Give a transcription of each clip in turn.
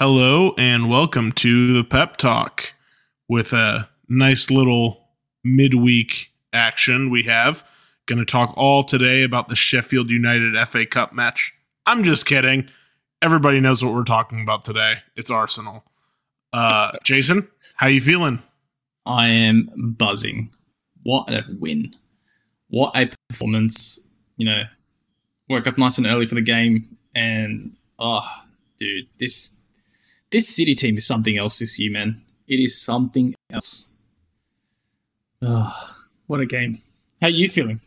Hello and welcome to the Pep Talk with a nice little midweek action we have. Going to talk all today about the Sheffield United FA Cup match. I'm just kidding. Everybody knows what we're talking about today. It's Arsenal. Jason, how you feeling? I am buzzing. What a win. What a performance. You know, woke up nice and early for the game and, oh, dude, This City team is something else this year, man. It is something else. Oh, what a game. How are you feeling?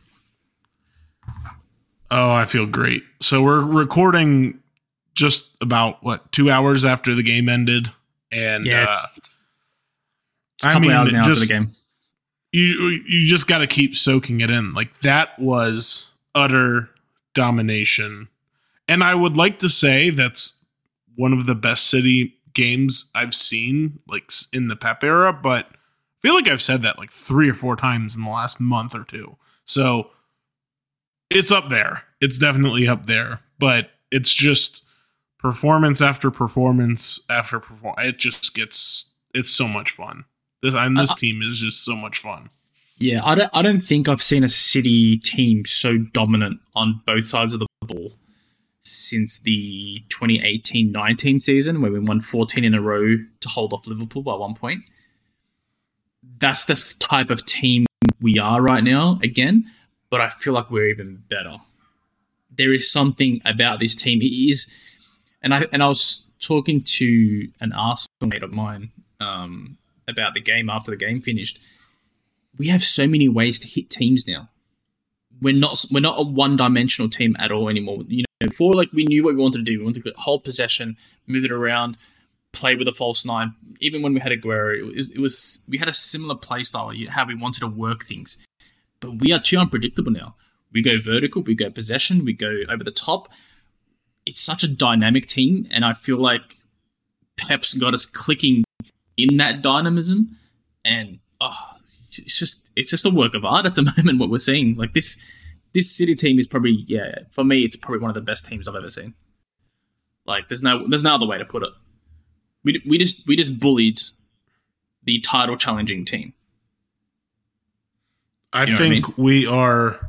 Oh, I feel great. So we're recording just about, 2 hours after the game ended? And yeah, it's a couple hours now after the game. You just got to keep soaking it in. Like, that was utter domination. And I would like to say that's one of the best City games I've seen, like, in the Pep era, but I feel like I've said that like 3 or 4 times in the last month or two. So it's up there. It's definitely up there, but it's just performance after performance after performance. It's so much fun. This team is just so much fun. Yeah, I don't think I've seen a City team so dominant on both sides of the ball since the 2018-19 season, where we won 14 in a row to hold off Liverpool by 1 point. That's the type of team we are right now, again, but I feel like we're even better. There is something about this team. It is, and I was talking to an Arsenal mate of mine about the game after the game finished. We have so many ways to hit teams now. We're not a one-dimensional team at all anymore. You know, before, like, we knew what we wanted to do. We wanted to hold possession, move it around, play with a false nine. Even when we had Aguero, it was we had a similar play style, how we wanted to work things. But we are too unpredictable now. We go vertical, we go possession, we go over the top. It's such a dynamic team, and I feel like Pep's got us clicking in that dynamism. And it's just a work of art at the moment, what we're seeing. Like, This City team is probably, for me, it's probably one of the best teams I've ever seen. Like, there's no other way to put it. We just bullied the title challenging team. I think we're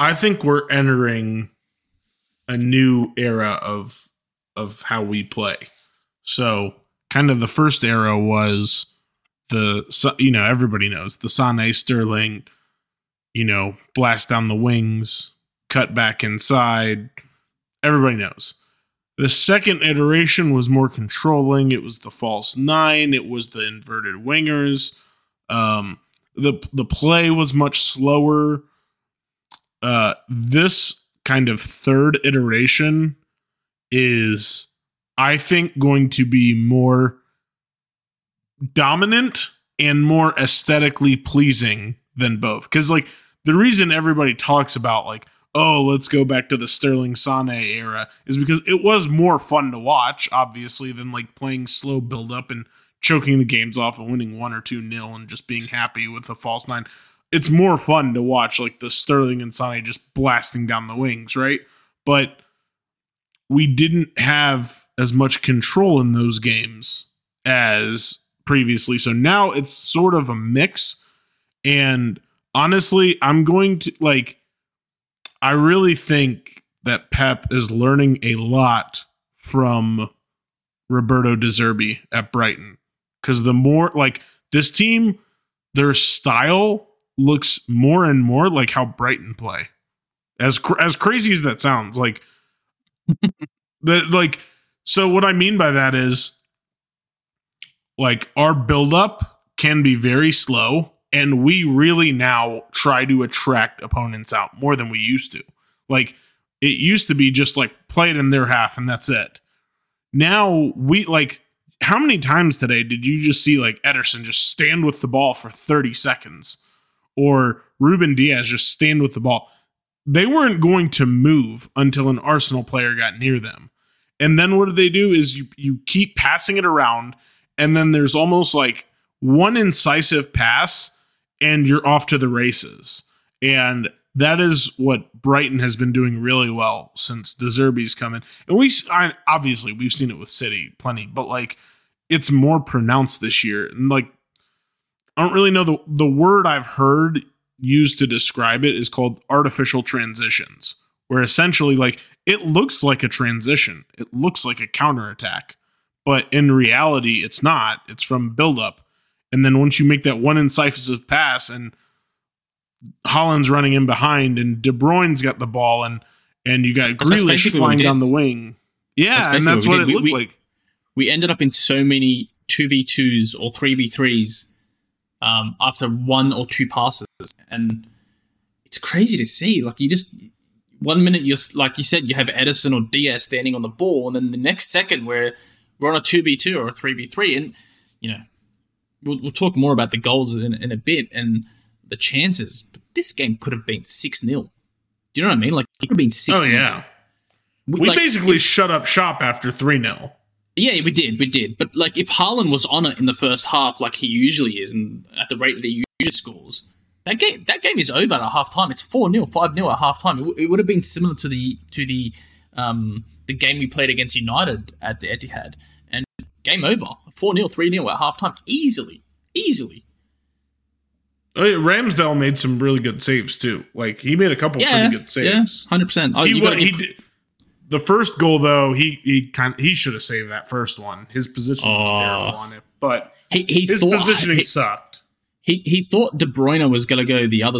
entering a new era of how we play. So, kind of the first era was everybody knows the Sané, Sterling, blast down the wings, cut back inside. Everybody knows. The second iteration was more controlling. It was the false nine. It was the inverted wingers. The play was much slower. This kind of third iteration is, I think, going to be more dominant and more aesthetically pleasing than both. Because, like, the reason everybody talks about, like, oh, let's go back to the Sterling Sané era is because it was more fun to watch, obviously, than, like, playing slow build-up and choking the games off and winning 1 or 2-0 and just being happy with the false nine. It's more fun to watch, like, the Sterling and Sané just blasting down the wings, right? But we didn't have as much control in those games as previously. So now it's sort of a mix. And honestly, I'm going to, like, I really think that Pep is learning a lot from Roberto De Zerbi at Brighton. Because the more, like, this team, their style looks more and more like how Brighton play. As crazy as that sounds, like, so what I mean by that is, like, our buildup can be very slow. And we really now try to attract opponents out more than we used to. Like, it used to be just, like, play it in their half and that's it. Now we, like, how many times today did you just see, like, Ederson just stand with the ball for 30 seconds or Ruben Diaz just stand with the ball? They weren't going to move until an Arsenal player got near them. And then what do they do is you keep passing it around, and then there's almost like one incisive pass and you're off to the races. And that is what Brighton has been doing really well since De Zerbi's come in. And obviously we've seen it with City plenty, but like it's more pronounced this year. And like, I don't really know the word I've heard used to describe it is called artificial transitions, where essentially like it looks like a transition. It looks like a counterattack, but in reality, it's not. It's from buildup. And then once you make that one incisive pass and Haaland's running in behind and De Bruyne's got the ball and you got Grealish flying down the wing. Yeah, that's what it looked like. We ended up in so many 2v2s or 3v3s after one or two passes. And it's crazy to see. Like, you just... 1 minute, you're like you said, you have Edison or Diaz standing on the ball, and then the next second we're on a 2v2 or a 3v3. And, you know, we'll talk more about the goals in a bit and the chances. But this game could have been 6-0. Do you know what I mean? Like, it could have been 6-0. Oh, yeah. We basically shut up shop after 3-0. Yeah, we did. But, like, if Haaland was on it in the first half like he usually is and at the rate that he usually scores, that game is over at half-time. It's 4-0, 5-0 at half-time. It would have been similar to the game we played against United at the Etihad. And game over. 4-0, 3-0 at half-time. Easily. Oh, yeah, Ramsdale made some really good saves, too. Like, he made a couple pretty good saves. Yeah, 100%. Oh, the first goal, though, he should have saved that first one. His position was terrible on it, but his positioning sucked. He thought De Bruyne was going to go the other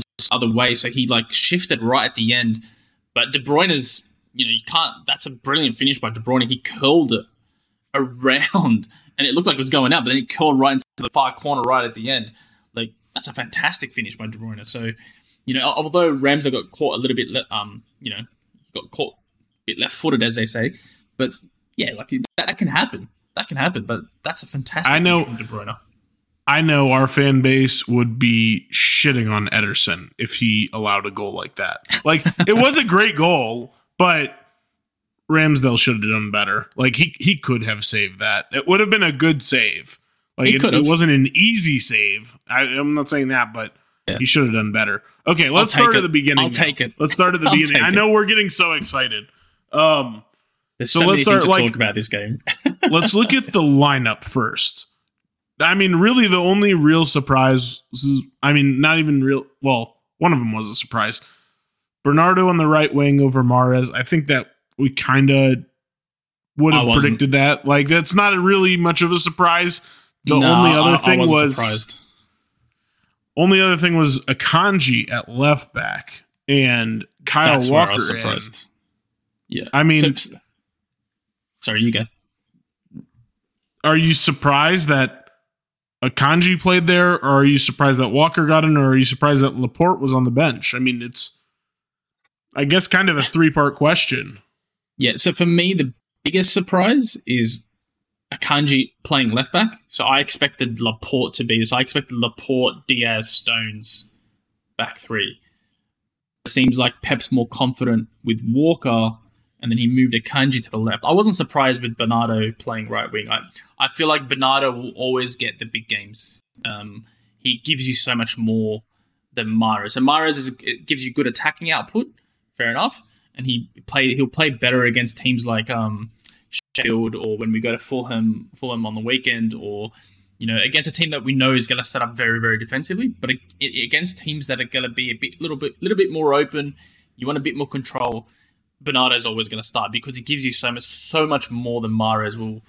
way, so he like shifted right at the end. But De Bruyne's, you can't. That's a brilliant finish by De Bruyne. He curled it around, and it looked like it was going out, but then it curled right into the far corner right at the end. Like, that's a fantastic finish by De Bruyne. So, although Ramsdale got caught a little bit, left-footed, as they say, but yeah, like that can happen. But that's a fantastic. From De Bruyne. I know our fan base would be shitting on Ederson if he allowed a goal like that. Like, it was a great goal, but Ramsdale should have done better. Like, he could have saved that. It would have been a good save. Like, it wasn't an easy save. I'm not saying that, but he should have done better. Okay, let's start at the beginning. Let's start at the beginning. I know we're getting so excited. There's so many things to talk about this game. Let's look at the lineup first. I mean, really, the only real surprise is, not even real. Well, one of them was a surprise. Bernardo on the right wing over Mahrez. I think that we kind of would have predicted that. Like, that's not really much of a surprise. Only other thing was Akanji at left back and Kyle Walker. Where I was surprised. Yeah, I mean, sorry, you go. Are you surprised that Akanji played there, or are you surprised that Walker got in, or are you surprised that Laporte was on the bench? I mean, it's, I guess, kind of a three-part question. Yeah. So for me, the biggest surprise is Akanji playing left back. So I expected Laporte to be. So I expected Laporte, Diaz, Stones, back three. It seems like Pep's more confident with Walker, and then he moved Akanji to the left. I wasn't surprised with Bernardo playing right wing. I feel like Bernardo will always get the big games. He gives you so much more than Mahrez. So Mahrez gives you good attacking output, fair enough, and he'll play better against teams like Sheffield, or when we go to Fulham on the weekend, or against a team that we know is going to set up very, very defensively, but against teams that are going to be a little bit more open, you want a bit more control. Bernardo's always going to start because he gives you so much more than Mahrez will,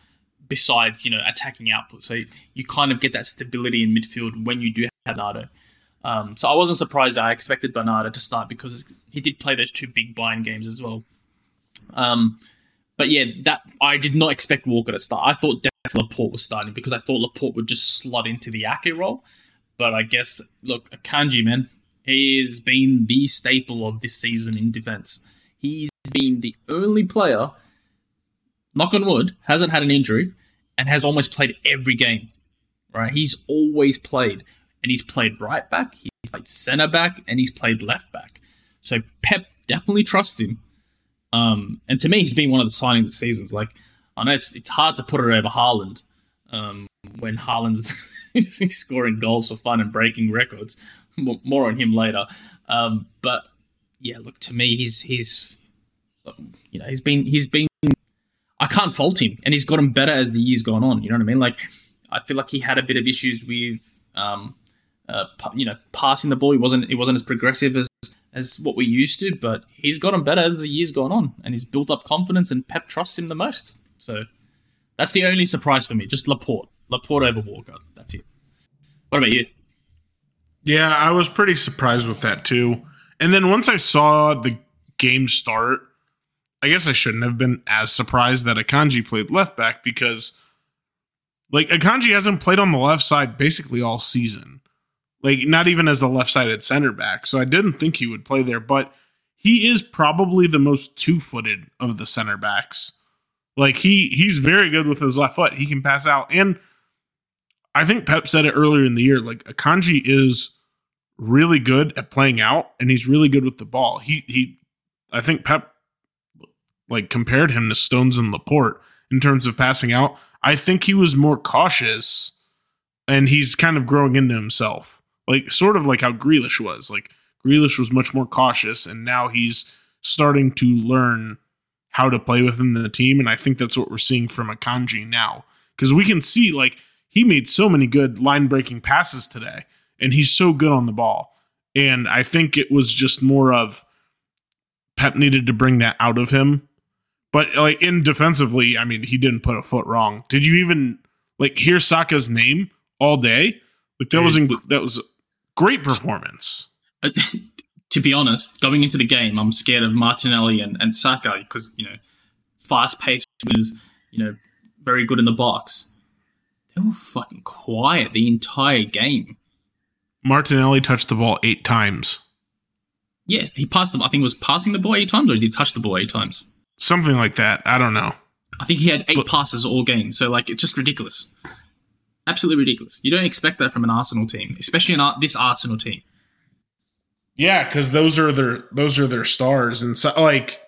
besides attacking output. So you kind of get that stability in midfield when you do have Bernardo. So I wasn't surprised. I expected Bernardo to start because he did play those two big blind games as well. But yeah, that I did not expect Walker to start. I thought definitely Laporte was starting because I thought Laporte would just slot into the Ake role. But I guess, look, Akanji, man, he has been the staple of this season in defence. He's been the only player, knock on wood, hasn't had an injury and has almost played every game, right? He's always played, and he's played right back, he's played centre back, and he's played left back. So Pep definitely trusts him. And to me, he's been one of the signings of seasons. Like, I know it's hard to put it over Haaland when Haaland's scoring goals for fun and breaking records. More on him later. But yeah, look, to me, he's been. I can't fault him, and he's gotten better as the years gone on. You know what I mean? Like, I feel like he had a bit of issues with, passing the ball. He wasn't as progressive as what we used to, but he's gotten better as the years gone on, and he's built up confidence, and Pep trusts him the most. So that's the only surprise for me. Just Laporte over Walker. That's it. What about you? Yeah, I was pretty surprised with that too. And then once I saw the game start, I guess I shouldn't have been as surprised that Akanji played left back, because like Akanji hasn't played on the left side basically all season. Like not even as a left-sided center back. So I didn't think he would play there, but he is probably the most two-footed of the center backs. Like he's very good with his left foot. He can pass out, and I think Pep said it earlier in the year, like Akanji is really good at playing out, and he's really good with the ball. He I think Pep like compared him to Stones and Laporte in terms of passing out. I think he was more cautious, and he's kind of growing into himself. Like sort of like how Grealish was. Like Grealish was much more cautious, and now he's starting to learn how to play within the team, and I think that's what we're seeing from Akanji now. Because we can see like he made so many good line-breaking passes today, and he's so good on the ball. And I think it was just more of Pep needed to bring that out of him. But like in defensively, I mean, he didn't put a foot wrong. Did you even like hear Saka's name all day? Like that was a great performance. To be honest, going into the game, I'm scared of Martinelli and Saka because, you know, fast-paced winners, you know, very good in the box. They were fucking quiet the entire game. Martinelli touched the ball 8 times. Yeah, he passed them. I think it was passing the ball 8 times, or did he touch the ball 8 times? Something like that. I don't know. I think he had 8 passes all game. So, like, it's just ridiculous. Absolutely ridiculous. You don't expect that from an Arsenal team, especially this Arsenal team. Yeah, because those are their stars, and so, like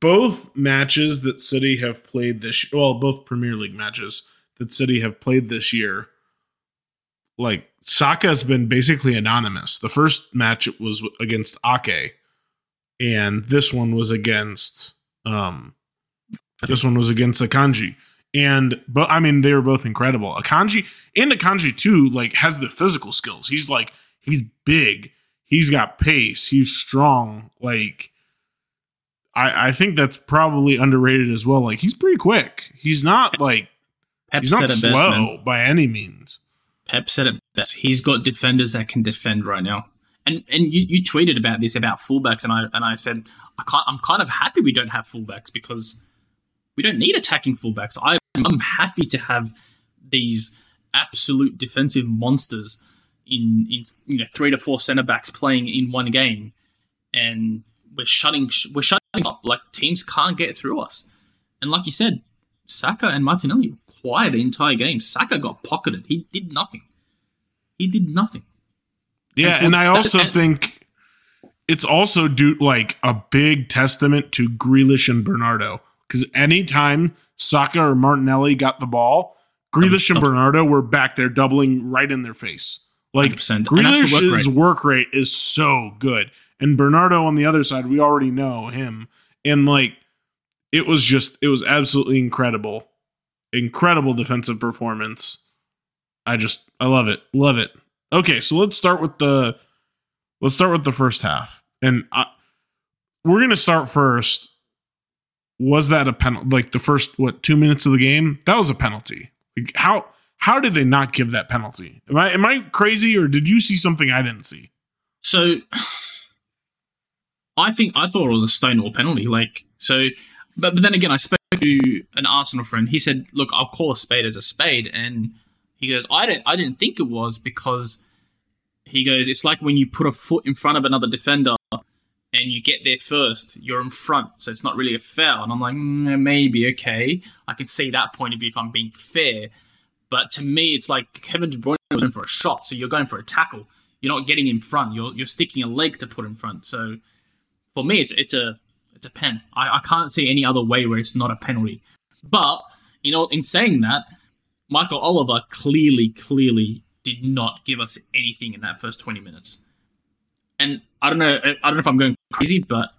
both matches that City have played this. Well, both Premier League matches that City have played this year, like Saka has been basically anonymous. The first match it was against Ake, and this one was against Akanji. And but I mean they were both incredible. Akanji too, like has the physical skills. He's big, he's got pace, he's strong. Like I think that's probably underrated as well. Like he's pretty quick. He's not like He's not slow by any means. Pep said it best. He's got defenders that can defend right now. And you tweeted about this, about fullbacks, and I said, I'm kind of happy we don't have fullbacks because we don't need attacking fullbacks. I'm happy to have these absolute defensive monsters in 3 to 4 centre-backs playing in one game. And we're shutting up. Like, teams can't get through us. And like you said, Saka and Martinelli were quiet the entire game. Saka got pocketed. He did nothing. Yeah, and I also think it's also due like a big testament to Grealish and Bernardo, because anytime Saka or Martinelli got the ball, Grealish and Bernardo were back there doubling right in their face. Like 100%. Grealish's work rate is so good, and Bernardo on the other side, we already know him, and like. It was absolutely incredible. Incredible defensive performance. I love it. Love it. Okay, so let's start with the first half. And we're going to start first. Was that a penalty? Like the first, 2 minutes of the game? That was a penalty. Like how did they not give that penalty? Am I crazy, or did you see something I didn't see? So I thought it was a stonewall penalty. Like, so, but then again, I spoke to an Arsenal friend. He said, "Look, I'll call a spade as a spade." And he goes, "I didn't think it was, because," he goes, "it's like when you put a foot in front of another defender and you get there first. You're in front, so it's not really a foul." And I'm like, "Maybe, okay, I can see that point of view if I'm being fair." But to me, it's like Kevin De Bruyne was in for a shot, so you're going for a tackle. You're not getting in front. You're sticking a leg to put in front. So for me, it's a pen. I can't see any other way where it's not a penalty. But, you know, in saying that, Michael Oliver clearly did not give us anything in that first 20 minutes. And I don't know if I'm going crazy, but,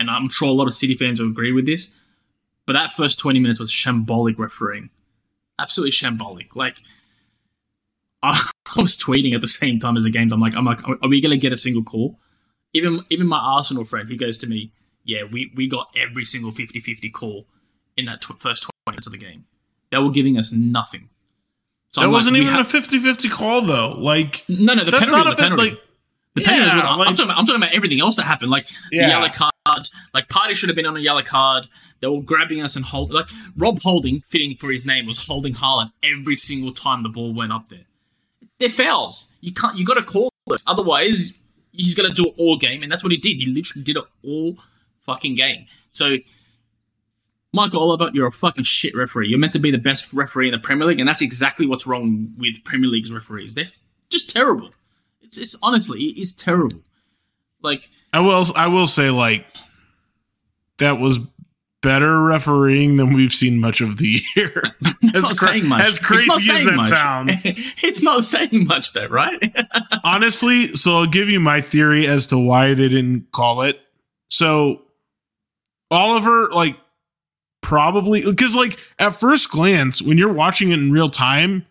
and I'm sure a lot of City fans will agree with this, but that first 20 minutes was shambolic refereeing. Absolutely shambolic. Like, I was tweeting at the same time as the games. I'm like, are we going to get a single call? Even my Arsenal friend, he goes to me, yeah, we got every single 50-50 call in that first 20 minutes of the game. They were giving us nothing. So that wasn't even a 50-50 call, though. Like, no, the penalty was a penalty. I'm talking about everything else that happened. Like, the yellow card. Like, Partey should have been on a yellow card. They were grabbing us and holding. Like, Rob Holding, fitting for his name, was holding Haaland every single time the ball went up there. They're fouls. You got to call this. Otherwise, he's going to do it all game. And that's what he did. He literally did it all fucking game. So, Michael Oliver, you're a fucking shit referee. You're meant to be the best referee in the Premier League, and that's exactly what's wrong with Premier League's referees. They're just terrible. It's honestly, it is terrible. Like, I will say, like, that was better refereeing than we've seen much of the year. It's not saying much. As crazy as that sounds. It's not saying much, though, right? Honestly, so I'll give you my theory as to why they didn't call it. So, Oliver, like, probably because, like, at first glance, when you're watching it in real time,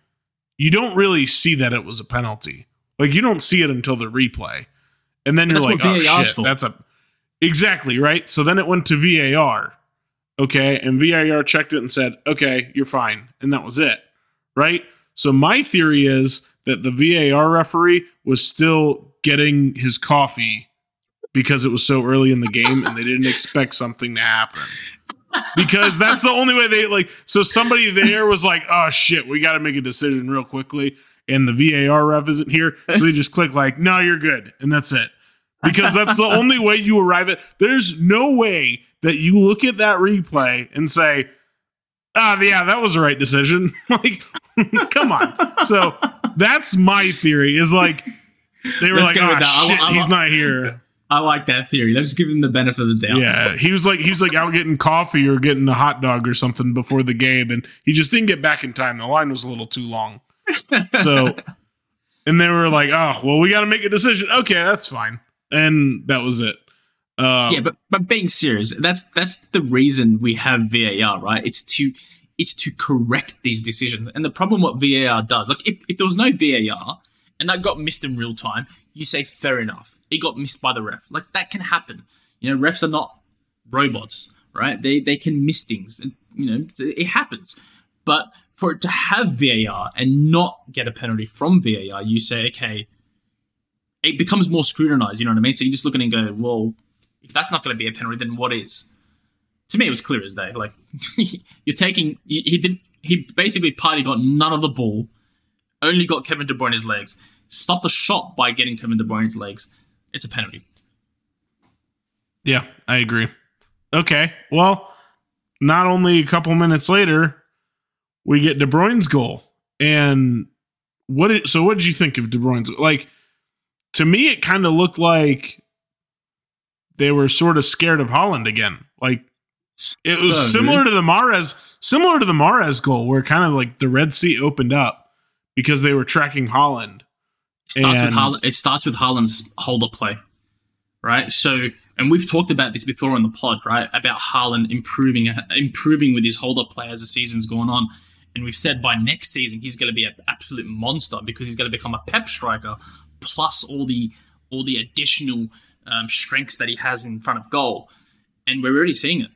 you don't really see that it was a penalty. Like, you don't see it until the replay, and then you're like, "Oh shit, that's a exactly right." So then it went to VAR, okay, and VAR checked it and said, "Okay, you're fine," and that was it, right? So my theory is that the VAR referee was still getting his coffee because it was so early in the game, and they didn't expect something to happen. Because that's the only way they, like, so somebody there was like, oh shit, we got to make a decision real quickly, and the VAR ref isn't here, so they just click like, no, you're good, and that's it. Because that's the only way you arrive at. There's no way that you look at that replay and say, yeah, that was the right decision. Like, come on. So that's my theory, is like, they were let's like, oh shit, he's not here. I like that theory. Let's give him the benefit of the doubt. Yeah, he was like out getting coffee or getting a hot dog or something before the game, and he just didn't get back in time. The line was a little too long. So, and they were like, oh, well, we got to make a decision. Okay, that's fine. And that was it. Yeah, but being serious, that's the reason we have VAR, right? It's to correct these decisions. And the problem what VAR does, like, if there was no VAR and that got missed in real time, you say, fair enough. It got missed by the ref. Like, that can happen. You know, refs are not robots, right? They can miss things. And, you know, it happens. But for it to have VAR and not get a penalty from VAR, you say, okay, it becomes more scrutinized, you know what I mean? So you just look at it and go, well, if that's not going to be a penalty, then what is? To me, it was clear as day. Like, you're taking... He basically, Partey got none of the ball, only got Kevin De Bruyne's legs, stopped the shot by getting Kevin De Bruyne's legs. It's a penalty. Yeah, I agree. Okay, well, not only a couple minutes later, we get De Bruyne's goal. And what did you think of De Bruyne's? Like, to me, it kind of looked like they were sort of scared of Haaland again. Like, it was similar to the Mahrez goal, where kind of like the Red Sea opened up because they were tracking Haaland. It starts with Haaland's holder play, right? So, and we've talked about this before on the pod, right? About Haaland improving with his holder play as the season's gone on. And we've said by next season, he's going to be an absolute monster because he's going to become a Pep striker, plus all the additional strengths that he has in front of goal. And we're already seeing it.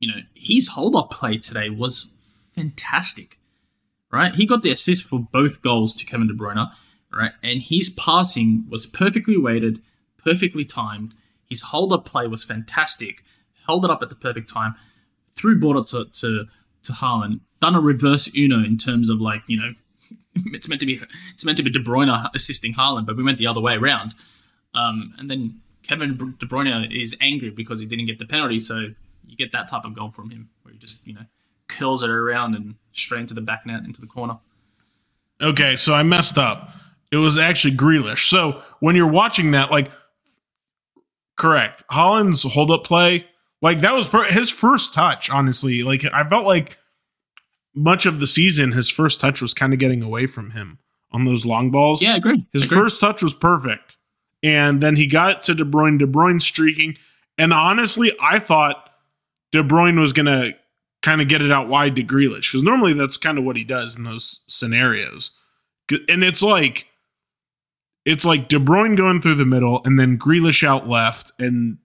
You know, his holder play today was fantastic, right? He got the assist for both goals to Kevin De Bruyne. Right, and his passing was perfectly weighted, perfectly timed. His holder play was fantastic. Held it up at the perfect time. Through ball to Haaland. Done a reverse Uno in terms of, like, you know, it's meant to be De Bruyne assisting Haaland, but we went the other way around. And then Kevin De Bruyne is angry because he didn't get the penalty, so you get that type of goal from him where he just, you know, curls it around and straight into the back net, into the corner. Okay, so I messed up. It was actually Grealish. So when you're watching that, like, correct. Haaland's hold-up play, like, that was his first touch, honestly. Like, I felt like much of the season, his first touch was kind of getting away from him on those long balls. Yeah, I agree. His first touch was perfect. And then he got to De Bruyne. De Bruyne streaking. And honestly, I thought De Bruyne was going to kind of get it out wide to Grealish, because normally that's kind of what he does in those scenarios. And it's like De Bruyne going through the middle and then Grealish out left, and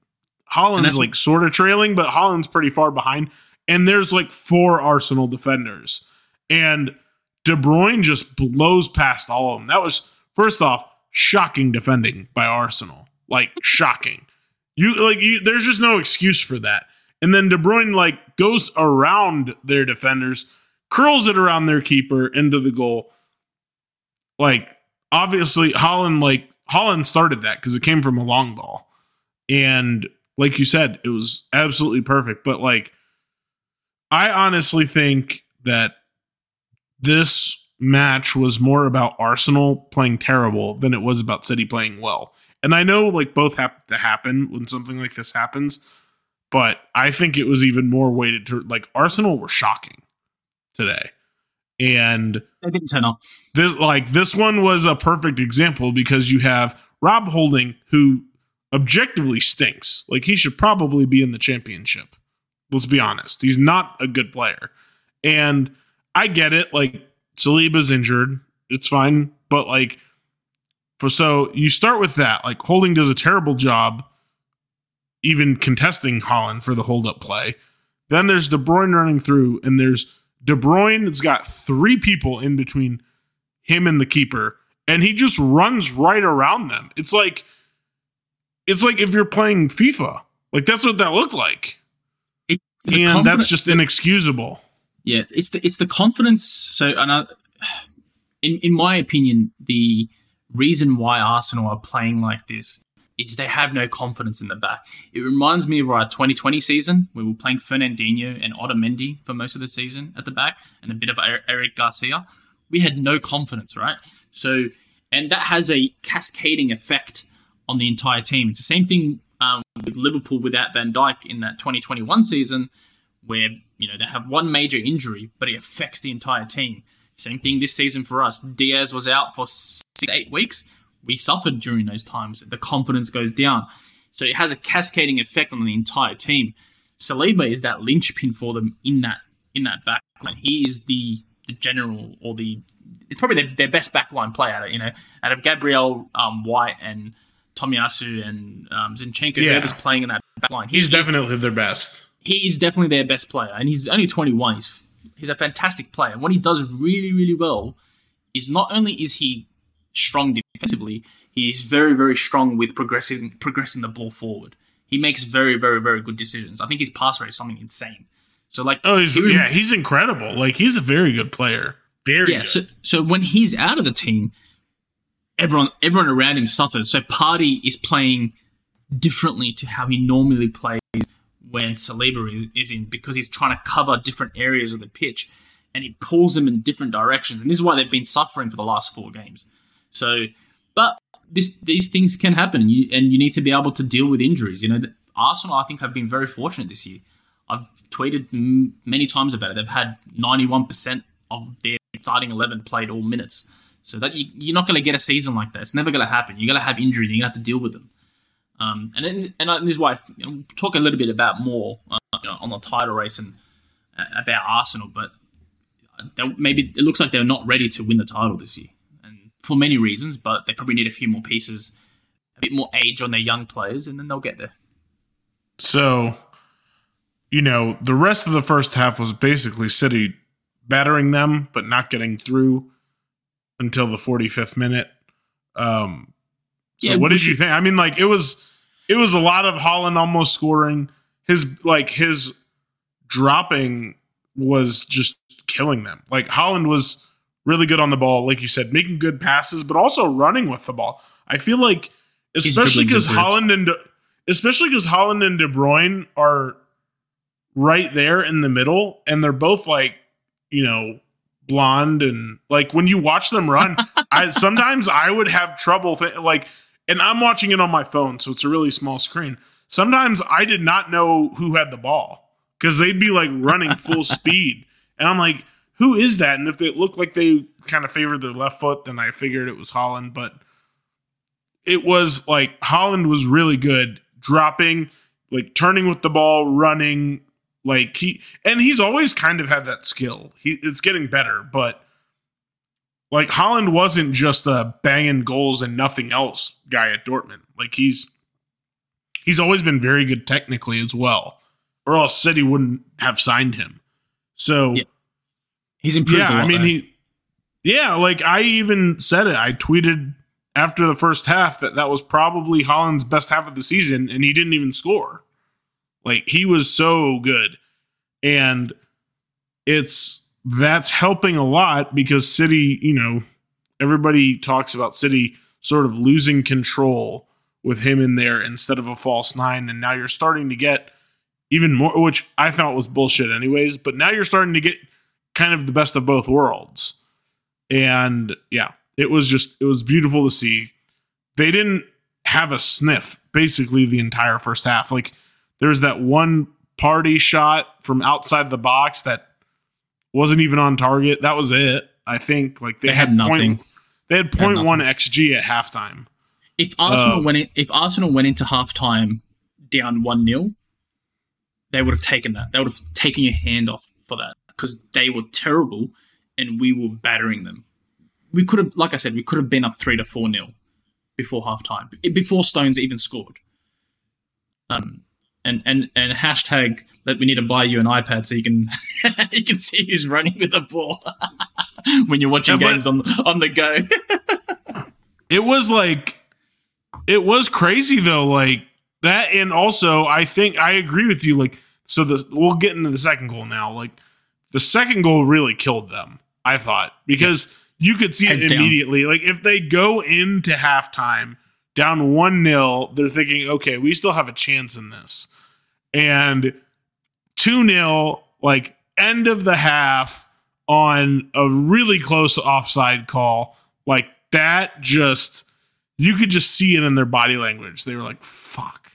Haaland's like sort of trailing, but Haaland's pretty far behind. And there's like four Arsenal defenders, and De Bruyne just blows past all of them. That was, first off, shocking defending by Arsenal. Like, shocking. There's just no excuse for that. And then De Bruyne like goes around their defenders, curls it around their keeper into the goal. Like, obviously Haaland started that because it came from a long ball. And like you said, it was absolutely perfect. But like, I honestly think that this match was more about Arsenal playing terrible than it was about City playing well. And I know like both have to happen when something like this happens, but I think it was even more weighted to like Arsenal were shocking today. And I didn't turn up. This one was a perfect example, because you have Rob Holding, who objectively stinks. Like, he should probably be in the Championship. Let's be honest. He's not a good player. And I get it. Like, Saliba's injured. It's fine. But like, so you start with that. Like, Holding does a terrible job even contesting Haaland for the hold-up play. Then there's De Bruyne running through, and there's De Bruyne has got three people in between him and the keeper, and he just runs right around them. It's like if you're playing FIFA. Like, that's what that looked like. And that's just inexcusable. Yeah, it's the confidence. So, and in my opinion, the reason why Arsenal are playing like this is they have no confidence in the back. It reminds me of our 2020 season, where we were playing Fernandinho and Otamendi for most of the season at the back, and a bit of Eric Garcia. We had no confidence, right? So, and that has a cascading effect on the entire team. It's the same thing with Liverpool without Van Dijk in that 2021 season, where, you know, they have one major injury, but it affects the entire team. Same thing this season for us. Diaz was out for 6 to 8 weeks. We suffered during those times. The confidence goes down. So it has a cascading effect on the entire team. Saliba is that linchpin for them in that backline. He is the general, or it's probably their best backline player. You know, out of Gabriel, White, and Tomiyasu, and Zinchenko, whoever's playing in that backline, he's definitely their best. He is definitely their best player, and he's only 21. He's a fantastic player. And what he does really, really well is not only is he strong defensively, he's very, very strong with progressing the ball forward. He makes very, very, very good decisions. I think his pass rate is something insane. So like, he's incredible. Like, he's a very good player. Very good. So when he's out of the team, everyone around him suffers. So Partey is playing differently to how he normally plays when Saliba is in, because he's trying to cover different areas of the pitch, and he pulls them in different directions. And this is why they've been suffering for the last 4 games. So, but these things can happen, and you need to be able to deal with injuries. You know, Arsenal, I think, have been very fortunate this year. I've tweeted many times about it. They've had 91% of their starting 11 played all minutes. So that you're not going to get a season like that. It's never going to happen. You're going to have injuries, and you're going to have to deal with them. And this is why we'll talk a little bit about more on the title race and about Arsenal, but maybe it looks like they're not ready to win the title this year, for many reasons, but they probably need a few more pieces, a bit more age on their young players, and then they'll get there. So, you know, the rest of the first half was basically City battering them, but not getting through until the 45th minute. What did you think? I mean, like, it was a lot of Haaland almost scoring. His dropping was just killing them. Like, Haaland was really good on the ball, like you said, making good passes, but also running with the ball. I feel like, especially because Haaland and De Bruyne are right there in the middle, and they're both like, you know, blonde, and like, when you watch them run, I sometimes would have trouble. And I'm watching it on my phone, so it's a really small screen. Sometimes I did not know who had the ball, because they'd be like running full speed, and I'm like, who is that? And if it looked like they kind of favored their left foot, then I figured it was Haaland. But it was like Holland was really good dropping, like turning with the ball, running. Like he's always kind of had that skill. It's getting better, but like Holland wasn't just a banging goals and nothing else guy at Dortmund. Like he's always been very good technically as well, or else City wouldn't have signed him. So yeah. He's improved. Yeah, a lot, I mean man. Like I even said it. I tweeted after the first half that was probably Haaland's best half of the season, and he didn't even score. Like he was so good, and that's helping a lot because City, you know, everybody talks about City sort of losing control with him in there instead of a false nine. And now you're starting to get even more, which I thought was bullshit anyways, but now you're starting to get kind of the best of both worlds. And yeah, it was beautiful to see. They didn't have a sniff basically the entire first half. Like, there's that one party shot from outside the box that wasn't even on target. That was it, I think. Like they had nothing. They had 0.1 XG at halftime. If Arsenal went into halftime down 1-0, they would have taken that. They would have taken a handoff for that because they were terrible and we were battering them. We could have, like I said, been up 3-4-0 before halftime, before Stones even scored. And hashtag that we need to buy you an iPad so you can you can see who's running with the ball when you're watching games on the go. It was crazy though, like that, and also I think I agree with you. Like so, we'll get into the second goal now. Like the second goal really killed them, I thought, because you could see it immediately. Like if they go into halftime down 1-0, they're thinking, okay, we still have a chance in this. And 2-0, like end of the half on a really close offside call, like that you could just see it in their body language. They were like, fuck.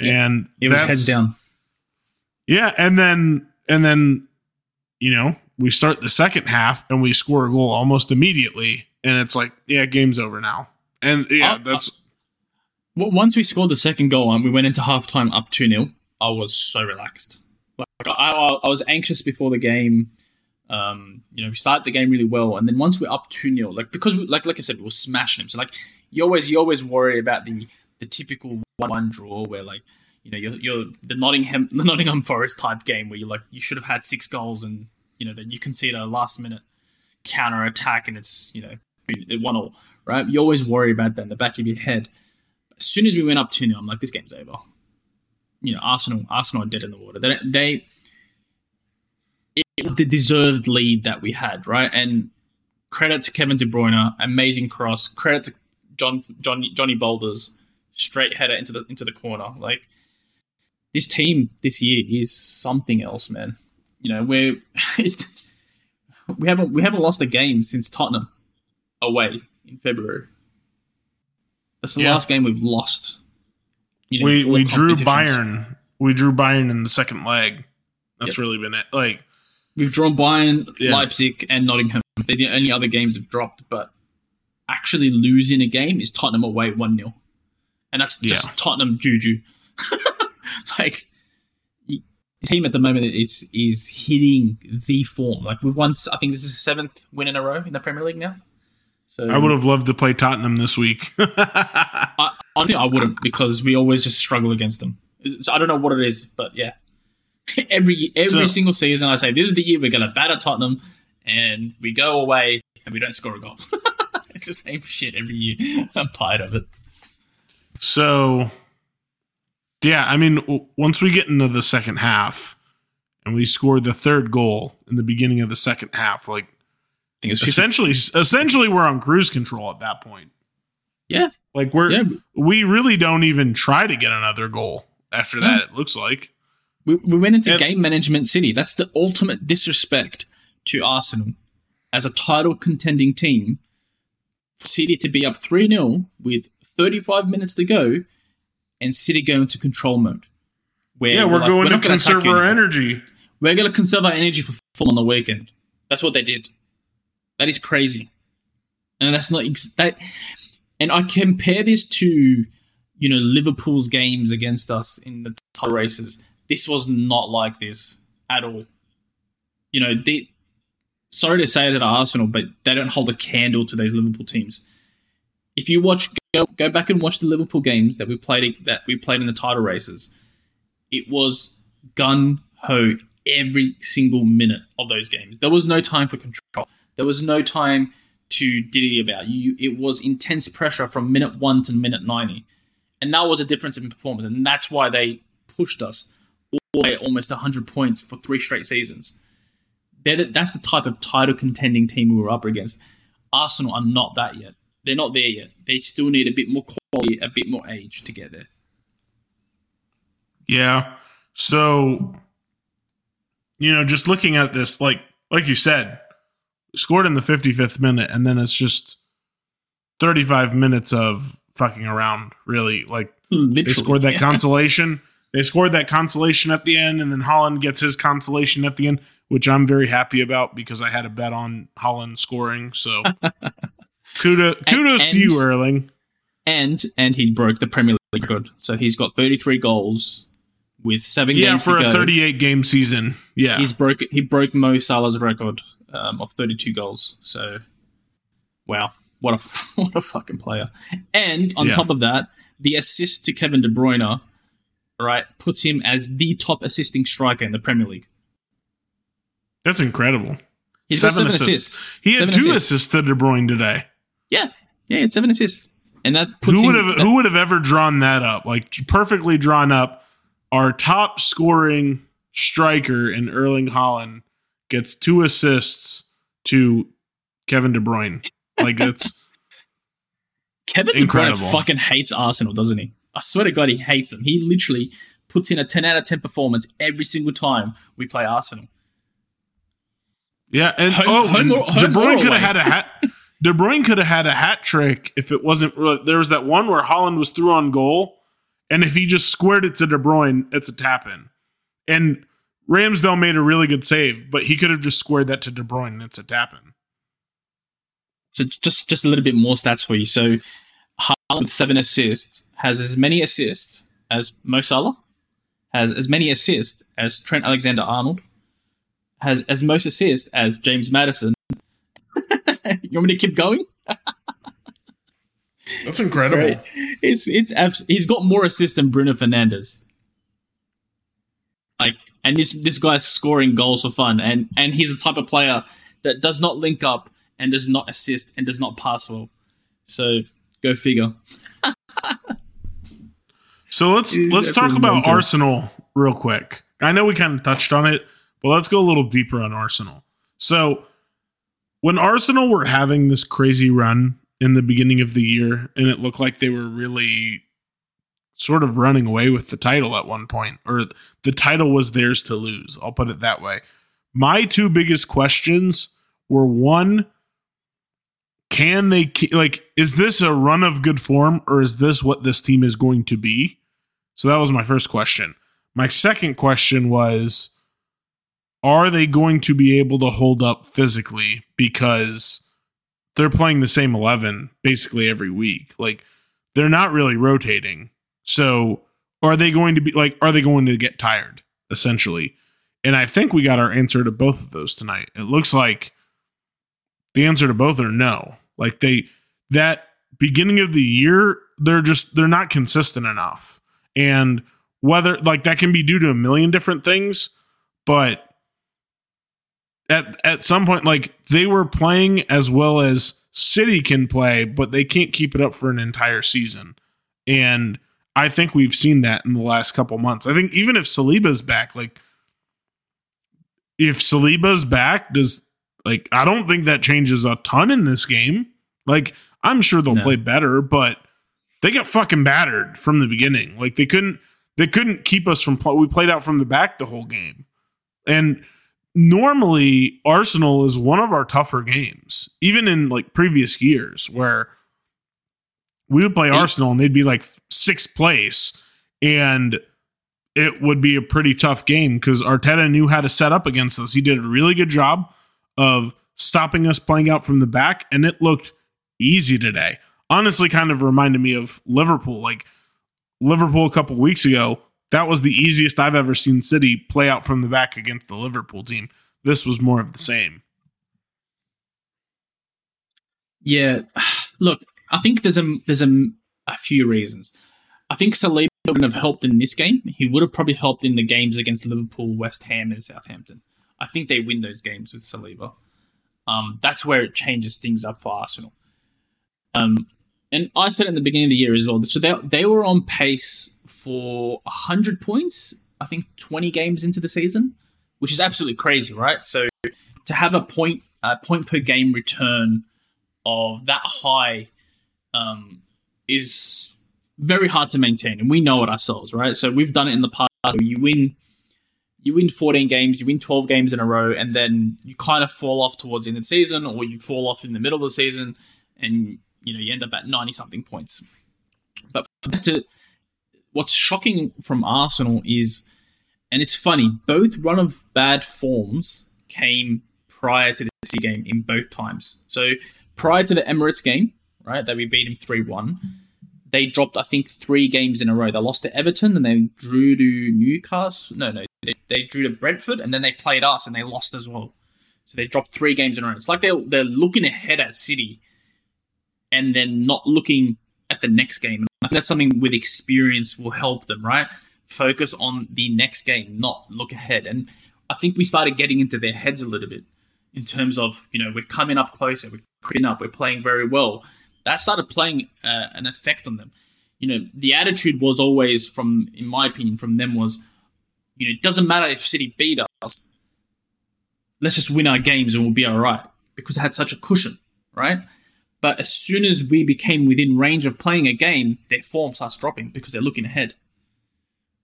Yeah, and it was head down. Yeah. And then, you know, we start the second half and we score a goal almost immediately. And it's like, yeah, game's over now. And yeah, once we scored the second goal, we went into halftime up 2-0. I was so relaxed. Like I was anxious before the game. You know, we started the game really well, and then once we're up 2-0, like because like I said, we'll smash them. So like you always worry about the typical 1-1 draw where like you know you're the Nottingham Forest type game where you like you should have had 6 goals and you know then you concede a last minute counter attack and it's you know 1-1, right? You always worry about that in the back of your head. As soon as we went up 2-0, I'm like, this game's over. You know, Arsenal are dead in the water. It was the deserved lead that we had, right? And credit to Kevin De Bruyne, amazing cross. Credit to Johnny Boulders, straight header into the corner. Like this team this year is something else, man. You know, we haven't lost a game since Tottenham away in February. That's the last game we've lost. You know, we drew Bayern. We drew Bayern in the second leg. That's really been it. Like we've drawn Bayern, Leipzig, and Nottingham. They're the only other games have dropped, but actually losing a game is Tottenham away 1-0, and that's just Tottenham juju. Like the team at the moment is hitting the form. Like we've won. I think this is the 7th win in a row in the Premier League now. So, I would have loved to play Tottenham this week. Honestly, I wouldn't because we always just struggle against them. So I don't know what it is, but yeah. Every single season I say, this is the year we're going to batter Tottenham and we go away and we don't score a goal. It's the same shit every year. I'm tired of it. So, yeah, I mean, once we get into the second half and we score the third goal in the beginning of the second half, like, Essentially, we're on cruise control at that point. Yeah, like we really don't even try to get another goal after that. It looks like we went into game management City. That's the ultimate disrespect to Arsenal as a title contending team. City to be up 3-0 with 35 minutes to go, and City going to control mode. Where we're going to conserve our energy. We're going to conserve our energy for full on the weekend. That's what they did. That is crazy, and that's not that. And I compare this to, you know, Liverpool's games against us in the title races. This was not like this at all. You know, sorry to say it at Arsenal, but they don't hold a candle to these Liverpool teams. If you watch, go back and watch the Liverpool games that we played in the title races. It was gung-ho every single minute of those games. There was no time for control. There was no time to diddy about. It was intense pressure from minute 1 to minute 90. And that was a difference in performance. And that's why they pushed us all the way almost 100 points for 3 straight seasons. That's the type of title contending team we were up against. Arsenal are not that yet. They're not there yet. They still need a bit more quality, a bit more age to get there. Yeah. So, you know, just looking at this, like you said, scored in the 55th minute, and then it's just 35 minutes of fucking around, really. Like, literally, they scored that consolation. They scored that consolation at the end, and then Haaland gets his consolation at the end, which I'm very happy about because I had a bet on Haaland scoring. So kudos to you, Erling. And he broke the Premier League record. So he's got 33 goals with 7 games to go. Yeah, for a 38-game season. Yeah. He broke Mo Salah's record of 32 goals. So, wow. What a fucking player. And on top of that, the assist to Kevin De Bruyne, right, puts him as the top assisting striker in the Premier League. That's incredible. He's got 7 assists. He had 2 assists to De Bruyne today. Yeah. Yeah, he had 7 assists. And that puts who would have ever drawn that up? Like, perfectly drawn up. Our top scoring striker in Erling Haaland gets 2 assists to Kevin De Bruyne. Like, it's Kevin incredible. De Bruyne fucking hates Arsenal, doesn't he? I swear to God, he hates them. He literally puts in a 10 out of 10 performance every single time we play Arsenal. Yeah, and De Bruyne could have had a hat trick if it wasn't. There was that one where Haaland was through on goal, and if he just squared it to De Bruyne, it's a tap in. And Ramsdale made a really good save, but he could have just squared that to De Bruyne, and it's a tap in. So just a little bit more stats for you. So Haaland with 7 assists has as many assists as Mo Salah, has as many assists as Trent Alexander-Arnold, has as most assists as James Maddison. You want me to keep going? That's incredible. Right. He's got more assists than Bruno Fernandes. Like, and this guy's scoring goals for fun, and he's the type of player that does not link up and does not assist and does not pass well. So go figure. So let's talk about Arsenal real quick. I know we kind of touched on it, but let's go a little deeper on Arsenal. So when Arsenal were having this crazy run in the beginning of the year, and it looked like they were really sort of running away with the title at one point, or the title was theirs to lose. I'll put it that way. My 2 biggest questions were, 1, can they, like, is this a run of good form, or is this what this team is going to be? So that was my first question. My second question was, are they going to be able to hold up physically? Because they're playing the same 11 basically every week. Like, they're not really rotating. So are they going to get tired, essentially? And I think we got our answer to both of those tonight. It looks like the answer to both are no. Like, that beginning of the year, they're not consistent enough. And whether, like, that can be due to a million different things, but At some point, like, they were playing as well as City can play, but they can't keep it up for an entire season. And I think we've seen that in the last couple months. I think even if Saliba's back, I don't think that changes a ton in this game. Like, I'm sure they'll play better, but they got fucking battered from the beginning. Like, they couldn't keep us from play. We played out from the back the whole game. And normally, Arsenal is one of our tougher games, even in, like, previous years, where we would play Arsenal and they'd be like 6th place, and it would be a pretty tough game because Arteta knew how to set up against us. He did a really good job of stopping us playing out from the back, and it looked easy today. honestly kind of reminded me of Liverpool. Like Liverpool a couple weeks ago, that was the easiest I've ever seen City play out from the back against the Liverpool team. This was more of the same. Yeah, look, I think there's a few reasons. I think Saliba wouldn't have helped in this game. He would have probably helped in the games against Liverpool, West Ham, and Southampton. I think they win those games with Saliba. That's where it changes things up for Arsenal. And I said in the beginning of the year as well, so they were on pace for 100 points, I think 20 games into the season, which is absolutely crazy, right? So to have a point per game return of that high is very hard to maintain, and we know it ourselves, right? So we've done it in the past. You win 14 games, you win 12 games in a row, and then you kind of fall off towards the end of the season, or you fall off in the middle of the season, and you end up at 90-something points. But what's shocking from Arsenal is, and it's funny, both run of bad forms came prior to the City game in both times. So prior to the Emirates game, right, that we beat him 3-1, they dropped, I think, 3 games in a row. They lost to Everton, and they drew to Newcastle. No, they drew to Brentford, and then they played us, and they lost as well. So they dropped 3 games in a row. It's like they're looking ahead at City, and then not looking at the next game. I think that's something with experience will help them, right? Focus on the next game, not look ahead. And I think we started getting into their heads a little bit in terms of, we're coming up closer, we're creeping up, we're playing very well. That started playing an effect on them. The attitude was always, in my opinion, from them was, it doesn't matter if City beat us, let's just win our games and we'll be all right, because it had such a cushion, right? But as soon as we became within range of playing a game, their form starts dropping because they're looking ahead,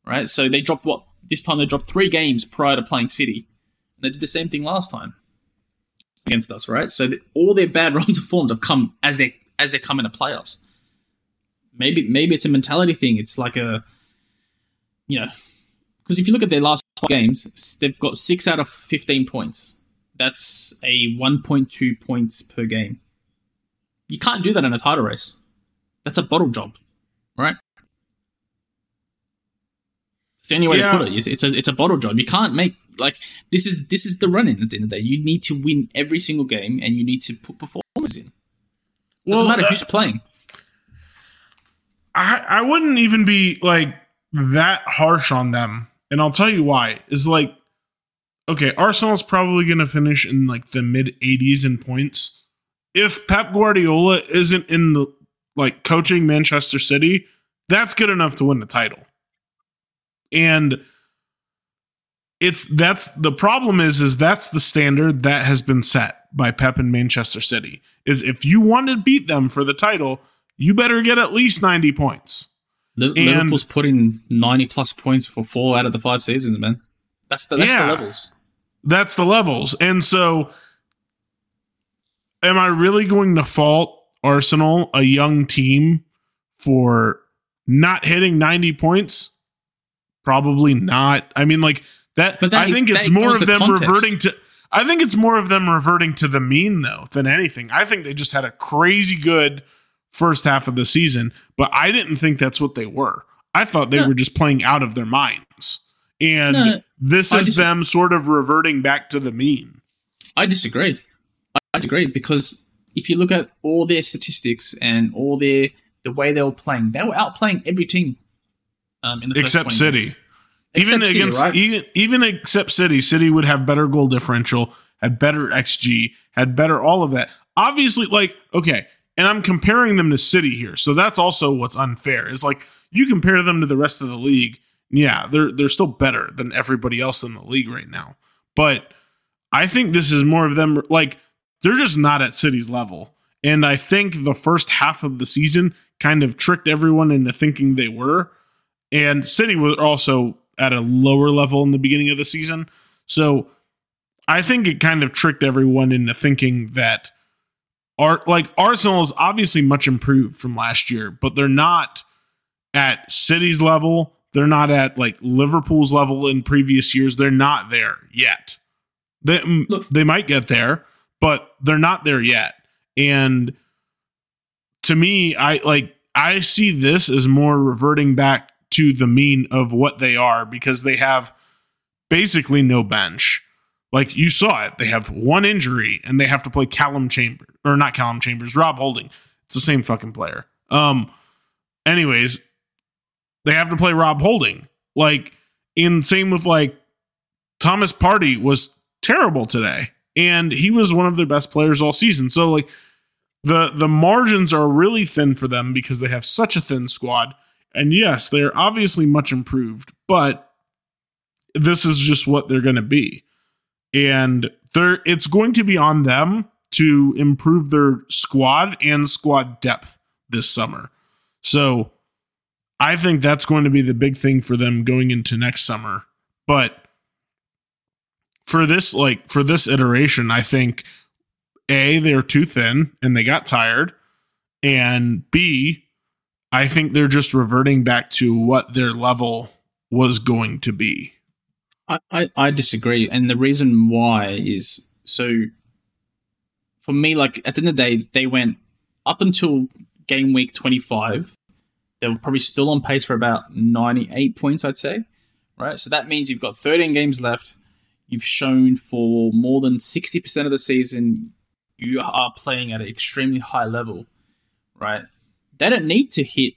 right? So they dropped this time they dropped 3 games prior to playing City. And they did the same thing last time against us, right? So all their bad runs of forms have come as they're coming to play us. Maybe it's a mentality thing. It's like because if you look at their last 5 games, they've got 6 out of 15 points. That's a 1.2 points per game. You can't do that in a title race. That's a bottle job, right? It's the only way to put it. It's a bottle job. You can't make, this is the run-in at the end of the day. You need to win every single game, and you need to put performance in. It doesn't matter who's playing. I wouldn't even be, that harsh on them, and I'll tell you why. It's okay, Arsenal's probably going to finish in, the mid-80s in points. If Pep Guardiola isn't in the coaching Manchester City, that's good enough to win the title. And the problem is that's the standard that has been set by Pep and Manchester City. Is if you want to beat them for the title, you better get at least 90 points. Liverpool's put in 90 plus points for 4 out of the 5 seasons, man. That's the levels. That's the levels. And so, am I really going to fault Arsenal, a young team, for not hitting 90 points? Probably not. I mean, that. But I think it's more of them reverting to the mean, though, than anything. I think they just had a crazy good first half of the season, but I didn't think that's what they were. I thought they were just playing out of their minds, and this is them sort of reverting back to the mean. I disagree. I agree, because if you look at all their statistics and all the way they were playing, they were outplaying every team in the except first 20 City. Games. Except City. City would have better goal differential, had better XG, had better all of that. Obviously, and I'm comparing them to City here, so that's also what's unfair. Is you compare them to the rest of the league, yeah, they're still better than everybody else in the league right now. But I think this is more of them they're just not at City's level. And I think the first half of the season kind of tricked everyone into thinking they were. And City were also at a lower level in the beginning of the season. So I think it kind of tricked everyone into thinking that Arsenal is obviously much improved from last year, but they're not at City's level. They're not at Liverpool's level in previous years. They're not there yet. They might get there. But they're not there yet. And to me, I see this as more reverting back to the mean of what they are, because they have basically no bench. Like you saw it, they have one injury and they have to play Rob Holding. It's the same fucking player. Anyways, they have to play Rob Holding. Like, in same with like Thomas Partey was terrible today, and he was one of their best players all season. So like the margins are really thin for them because they have such a thin squad. And yes, they're obviously much improved, but this is just what they're going to be. And it's going to be on them to improve their squad and squad depth this summer. So I think that's going to be the big thing for them going into next summer. But for this iteration, I think A, they're too thin and they got tired. And B, I think they're just reverting back to what their level was going to be. I disagree. And the reason why is, so for me, like at the end of the day, they went up until game week 25. They were probably still on pace for about 98 points, I'd say. Right. So that means you've got 13 games left. You've shown for more than 60% of the season, you are playing at an extremely high level. Right. They don't need to hit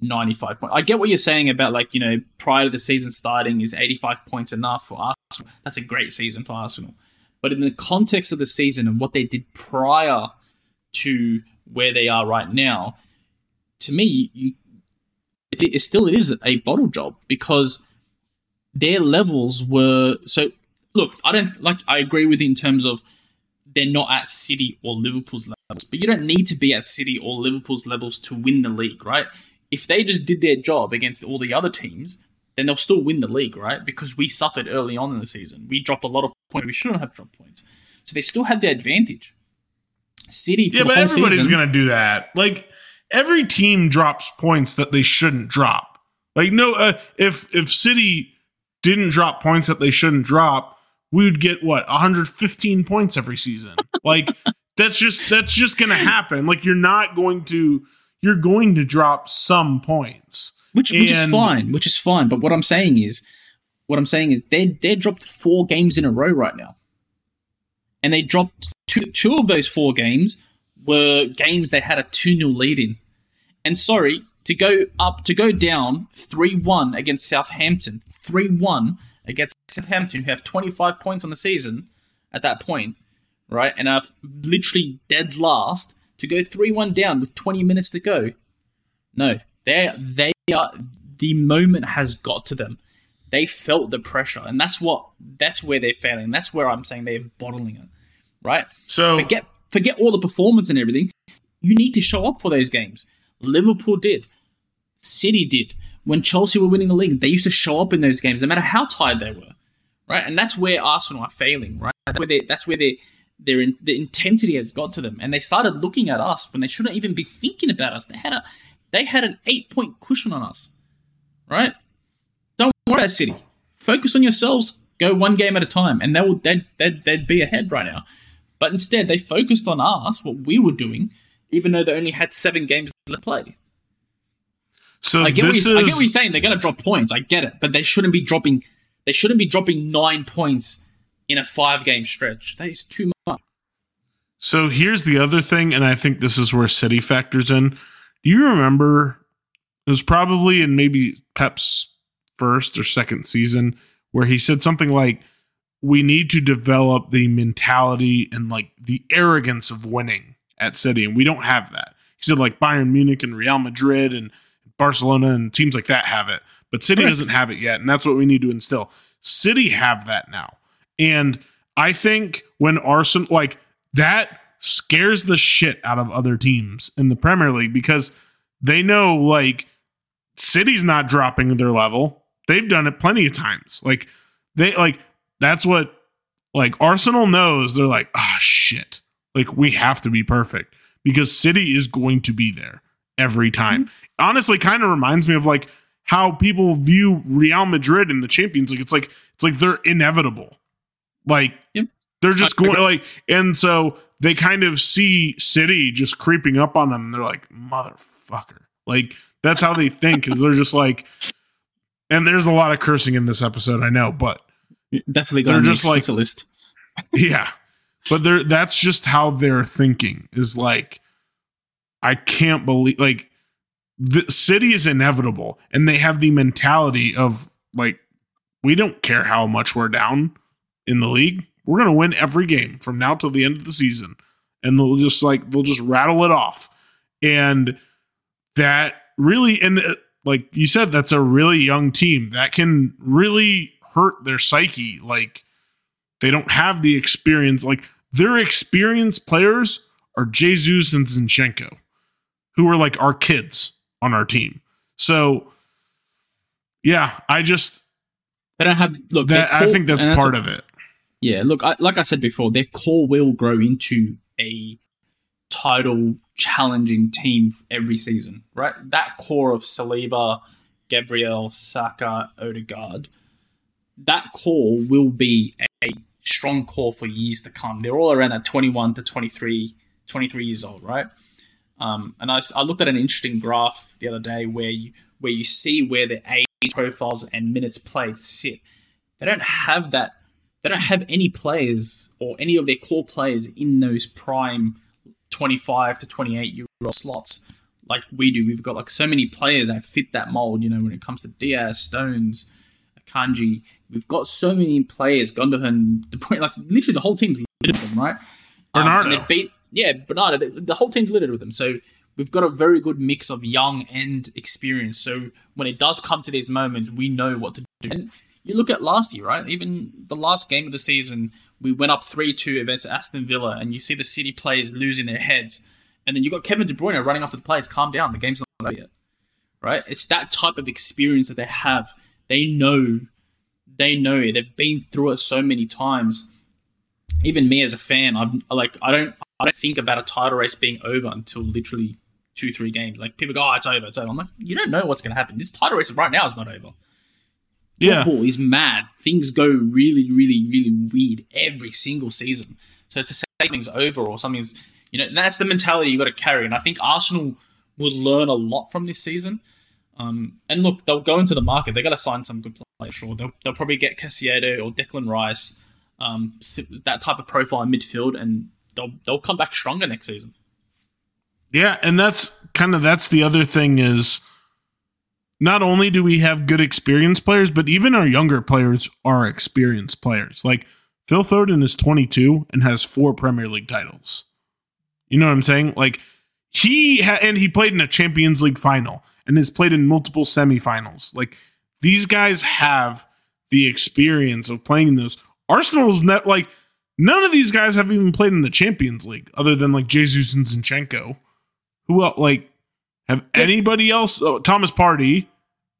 95 points. I get what you're saying about, like, you know, prior to the season starting, is 85 points enough for Arsenal? That's a great season for Arsenal. But in the context of the season and what they did prior to where they are right now, to me, it is a bottle job, because their levels were so. Look, I agree with you in terms of they're not at City or Liverpool's levels, but you don't need to be at City or Liverpool's levels to win the league, right? If they just did their job against all the other teams, then they'll still win the league, right? Because we suffered early on in the season. We dropped a lot of points. We shouldn't have dropped points. So they still had the advantage. City, yeah, but everybody's going to do that. Like, every team drops points that they shouldn't drop. Like, no, if City didn't drop points that they shouldn't drop, we would get, what, 115 points every season. Like, that's just going to happen. Like, you're going to drop some points. Which is fine. But what I'm saying is they dropped 4 games in a row right now. And they dropped two of those 4 games were games they had a 2-0 lead in. And sorry, to go down 3-1 against Southampton. 3-1 against Southampton, who have 25 points on the season at that point, right? And are literally dead last. To go 3-1 down with 20 minutes to go. No, they are. The moment has got to them. They felt the pressure, and that's where they're failing. That's where I'm saying they're bottling it, right? So forget all the performance and everything. You need to show up for those games. Liverpool did. City did. When Chelsea were winning the league, they used to show up in those games, no matter how tired they were, right? And that's where Arsenal are failing, right? That's where they're. The intensity has got to them, and they started looking at us when they shouldn't even be thinking about us. They had an 8-point cushion on us, right? Don't worry about City. Focus on yourselves. Go one game at a time, and they'd be ahead right now. But instead, they focused on us, what we were doing, even though they only had 7 games to play. So I get what you're saying. They're going to drop points. I get it, but they shouldn't be dropping. They shouldn't be dropping 9 points in a 5-game stretch. That is too much. So here's the other thing, and I think this is where City factors in. Do you remember, it was probably in maybe Pep's first or second season, where he said something like, we need to develop the mentality and like the arrogance of winning at City, and we don't have that. He said like Bayern Munich and Real Madrid and Barcelona and teams like that have it, but City doesn't have it yet, and that's what we need to instill. City have that now. And I think when Arsenal, like, that scares the shit out of other teams in the Premier League, because they know, like, City's not dropping their level. They've done it plenty of times. Like, that's what, like, Arsenal knows. They're like, ah, shit. Like, we have to be perfect, because City is going to be there every time. Mm-hmm. Honestly, kind of reminds me of, like, how people view Real Madrid in the Champions League. It's like they're inevitable. Like, yep. They're just going like, and so they kind of see City just creeping up on them. And they're like, motherfucker. Like, that's how they think. Is they're just like, and there's a lot of cursing in this episode, I know, but definitely they're just like, yeah, but they're, that's just how they're thinking, is like, I can't believe, like, the City is inevitable, and they have the mentality of like, we don't care how much we're down in the league. We're going to win every game from now till the end of the season. And they'll just like, they'll just rattle it off. And that really, and like you said, that's a really young team that can really hurt their psyche. Like, they don't have the experience. Like, their experienced players are Jesus and Zinchenko, who are like our kids on our team. So yeah, I just, they don't have, look, that, core, I think that's part of it. Yeah, look, like I said before, their core will grow into a title challenging team every season, right? That core of Saliba, Gabriel, Saka, Odegaard, that core will be a strong core for years to come. They're all around that 21 to 23 years old, right? And I looked at an interesting graph the other day where you see where the age profiles and minutes played sit. They don't have that. They don't have any players or any of their core players in those prime 25 to 28-year-old slots like we do. We've got like so many players that fit that mold, you know, when it comes to Diaz, Stones, Akanji. We've got so many players, Gundogan, the point, like literally the whole team's littered with them, right? Bernardo. Bernardo. The whole team's littered with them. So we've got a very good mix of young and experience. So when it does come to these moments, we know what to do. And you look at last year, right? Even the last game of the season, we went up 3-2 against Aston Villa, and you see the City players losing their heads. And then you got Kevin De Bruyne running up to the players, calm down, the game's not over yet, right? It's that type of experience that they have. They know it. They've been through it so many times. Even me as a fan, I'm like, I don't think about a title race being over until literally 2-3 games. Like, people go, oh, it's over. I'm like, you don't know what's going to happen. This title race right now is not over. Yeah. Football is mad. Things go really, really, really weird every single season. So to say something's over or something's, you know, that's the mentality you got to carry. And I think Arsenal will learn a lot from this season. And look, they'll go into the market. They got to sign some good players. Sure, they'll probably get Caicedo or Declan Rice, that type of profile in midfield, and they'll come back stronger next season. Yeah, and that's the other thing is, not only do we have good experienced players, but even our younger players are experienced players. Like, Phil Foden is 22 and has 4 Premier League titles. You know what I'm saying? Like, he played in a Champions League final and has played in multiple semifinals. Like, these guys have the experience of playing in those. Arsenal's net, like, none of these guys have even played in the Champions League other than like Jesus and Zinchenko. Who else, like, have anybody else? Oh, Thomas Partey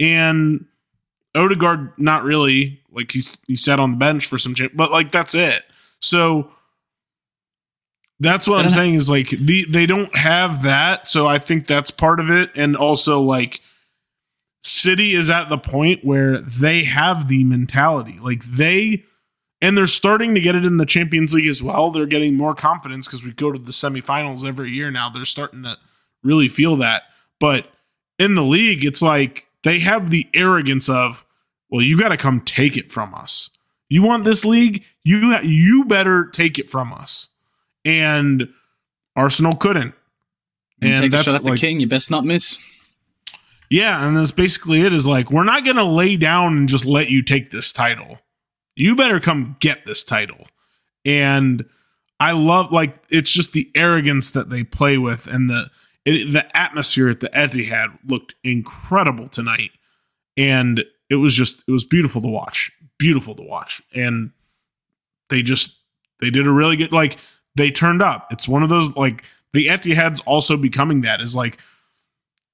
and Odegaard, not really. Like, he sat on the bench for some change, but like, that's it. So that's what I'm saying is like, they don't have that. So I think that's part of it. And also, like, City is at the point where they have the mentality. Like, they're starting to get it in the Champions League as well. They're getting more confidence because we go to the semifinals every year now. They're starting to really feel that. But in the league, it's like they have the arrogance of, well, you got to come take it from us. You want this league? You better take it from us. And Arsenal couldn't. And take that's a shot at the king. You best not miss. Yeah, and that's basically it. Is like, we're not going to lay down and just let you take this title. You better come get this title. And I love, like, it's just the arrogance that they play with, and the atmosphere at the Etihad looked incredible tonight, and it was beautiful to watch. Beautiful to watch, and they did a really good. Like, they turned up. It's one of those, like, the Etihad's also becoming that. Is like,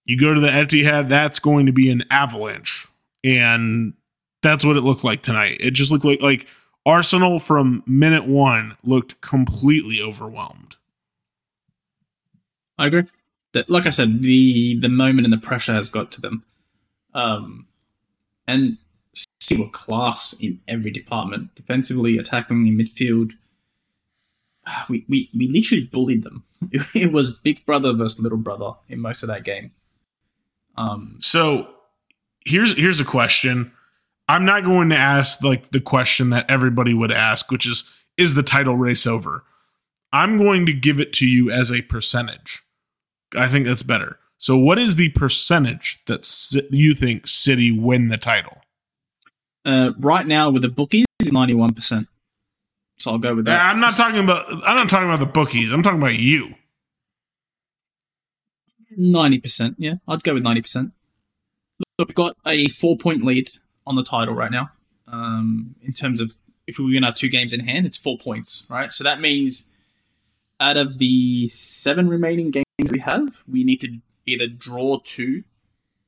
you go to the Etihad, that's going to be an avalanche, and that's what it looked like tonight. It just looked like Arsenal from minute one looked completely overwhelmed. I agree. Like I said, the moment and the pressure has got to them. And City were class in every department. Defensively, attacking, in midfield, we literally bullied them. It was big brother versus little brother in most of that game. So here's a question. I'm not going to ask like the question that everybody would ask, which is the title race over? I'm going to give it to you as a percentage. I think that's better. So what is the percentage that you think City win the title? Right now with the bookies, 91%. So I'll go with that. I'm not talking about the bookies. I'm talking about you. 90%. Yeah, I'd go with 90%. Look, we've got a 4-point lead on the title right now. In terms of if we win our 2 games in hand, it's 4 points, right? So that means out of the 7 remaining games we have, we need to either draw 2.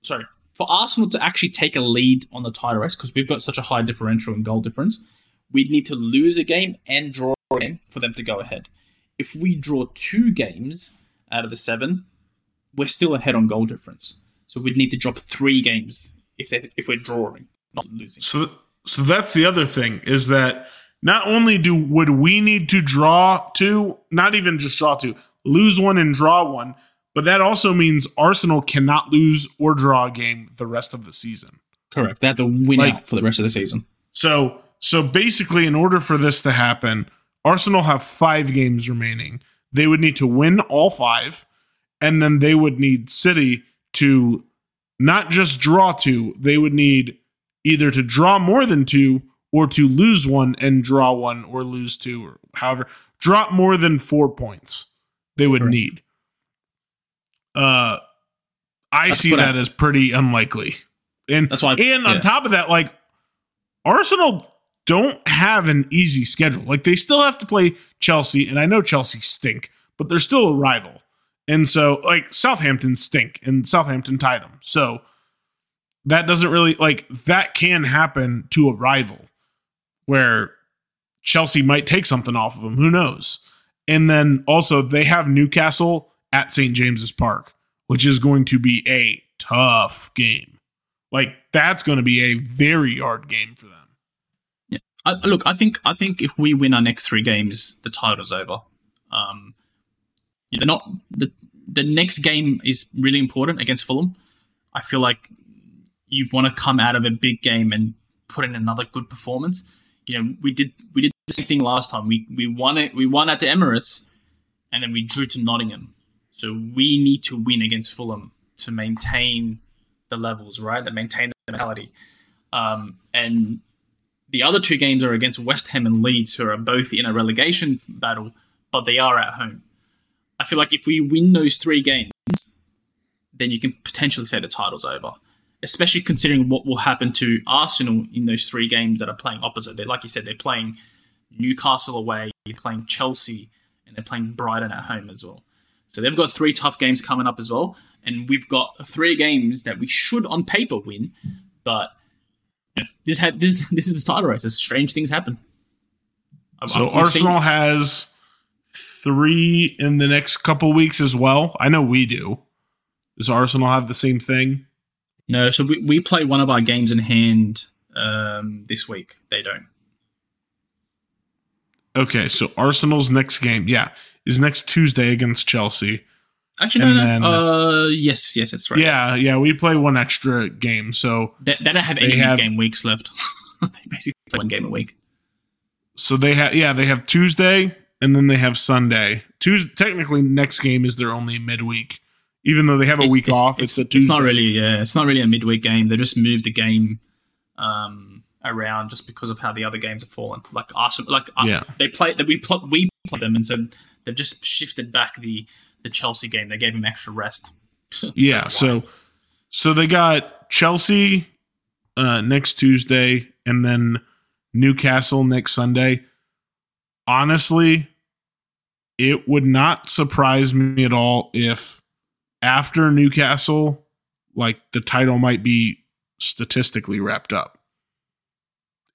Sorry, for Arsenal to actually take a lead on the title race, because we've got such a high differential in goal difference, we'd need to lose a game and draw a game for them to go ahead. If we draw 2 games out of the 7, we're still ahead on goal difference. So we'd need to drop 3 games if we're drawing, not losing. So that's the other thing, is that not only would we need to draw 2, not even just draw 2, lose 1 and draw 1, but that also means Arsenal cannot lose or draw a game the rest of the season. Correct. They have to win out for the rest of the season. So basically, in order for this to happen, Arsenal have 5 games remaining. They would need to win all 5, and then they would need City to not just draw 2, they would need either to draw more than 2 or to lose 1 and draw 1 or lose 2, or however, drop more than 4 points they would need. I see that as pretty unlikely. And that's why on top of that, like, Arsenal don't have an easy schedule. Like, they still have to play Chelsea, and I know Chelsea stink, but they're still a rival. And so, like, Southampton stink, and Southampton tied them. So that doesn't really, like, that can happen to a rival where Chelsea might take something off of them. Who knows? And then also they have Newcastle at St. James's Park, which is going to be a tough game. Like, that's going to be a very hard game for them. Yeah. I think if we win our next 3 games, the title's over. They're not the next game is really important against Fulham. I feel like you want to come out of a big game and put in another good performance. You know, we did the same thing last time. We won at the Emirates, and then we drew to Nottingham. So we need to win against Fulham to maintain the levels, right? To maintain the mentality. And the other 2 games are against West Ham and Leeds, who are both in a relegation battle, but they are at home. I feel like if we win those 3 games, then you can potentially say the title's over, especially considering what will happen to Arsenal in those 3 games that are playing opposite. Like you said, they're playing Newcastle away, they're playing Chelsea, and they're playing Brighton at home as well. So they've got 3 tough games coming up as well, and we've got 3 games that we should, on paper, win. But you know, this is the title race. Strange things happen. So Arsenal has 3 in the next couple weeks as well. I know we do. Does Arsenal have the same thing? No, so we play one of our games in hand this week. They don't. Okay, so Arsenal's next game, is next Tuesday against Chelsea. Actually, yes, that's right. Yeah, we play one extra game, so they don't have any game weeks left. They basically play one game a week. So they have Tuesday, and then they have Sunday. Tuesday, technically, next game is their only midweek, even though they have a week off. It's a Tuesday. It's not really a midweek game. They just moved the game around just because of how the other games have fallen. Like Arsenal, we play them, and so they've just shifted back the Chelsea game. They gave him extra rest. Yeah, so they got Chelsea next Tuesday, and then Newcastle next Sunday. Honestly, it would not surprise me at all if after Newcastle, like, the title might be statistically wrapped up.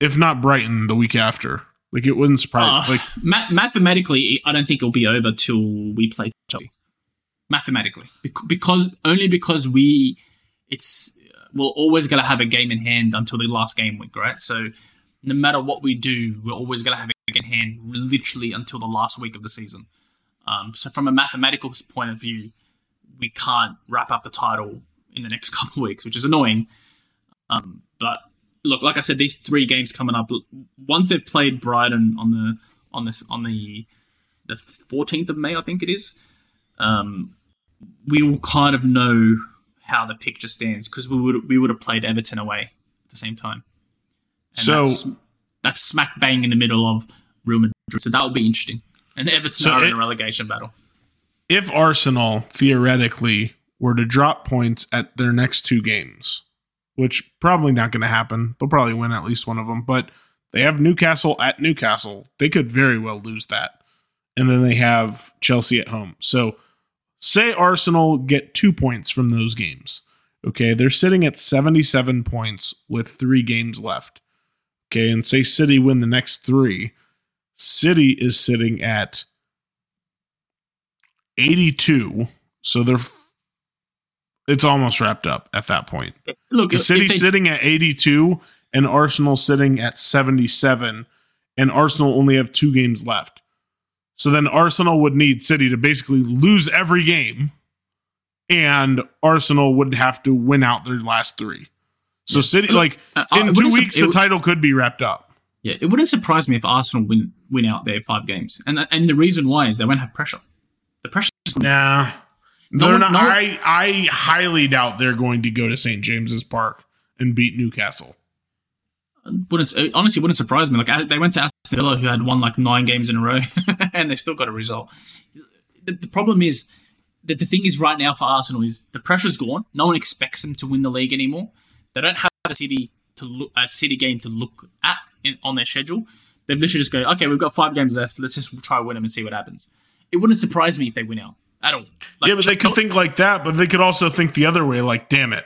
If not Brighton the week after. Like, it wouldn't surprise me. Like, mathematically, I don't think it'll be over till we play Chelsea. Mathematically. Because we're always going to have a game in hand until the last game week, right? So no matter what we do, we're always going to have in hand literally until the last week of the season. So from a mathematical point of view, we can't wrap up the title in the next couple of weeks, which is annoying. But look, like I said, these three games coming up, once they've played Brighton on the 14th of May, I think it is, we will kind of know how the picture stands, because we would have played Everton away at the same time. And so that's smack bang in the middle of Real Madrid. So that will be interesting. And Everton are in a relegation battle. If Arsenal theoretically were to drop points at their next two games, which probably not going to happen, they'll probably win at least one of them, but they have Newcastle at Newcastle. They could very well lose that. And then they have Chelsea at home. So say Arsenal get 2 points from those games. Okay, they're sitting at 77 points with 3 games left. Okay, and say City win the next 3. City is sitting at 82, so it's almost wrapped up at that point. Look, City's sitting at 82 and Arsenal sitting at 77, and Arsenal only have 2 games left. So then Arsenal would need City to basically lose every game, and Arsenal would have to win out their last 3. So yeah. City, like, in 2 weeks, the title could be wrapped up. Yeah, it wouldn't surprise me if Arsenal win out their 5 games. And the reason why is they won't have pressure. The pressure is going to... Nah. I highly doubt they're going to go to St. James's Park and beat Newcastle. It honestly wouldn't surprise me. Like, they went to Aston Villa, who had won like 9 games in a row, and they still got a result. The problem is that the thing is right now for Arsenal is the pressure's gone. No one expects them to win the league anymore. They don't have a City game to look at on their schedule. They've literally just go, okay, we've got 5 games left. Let's just try to win them and see what happens. It wouldn't surprise me if they win out at all. Like, yeah, but they could think like that, but they could also think the other way, like, damn it,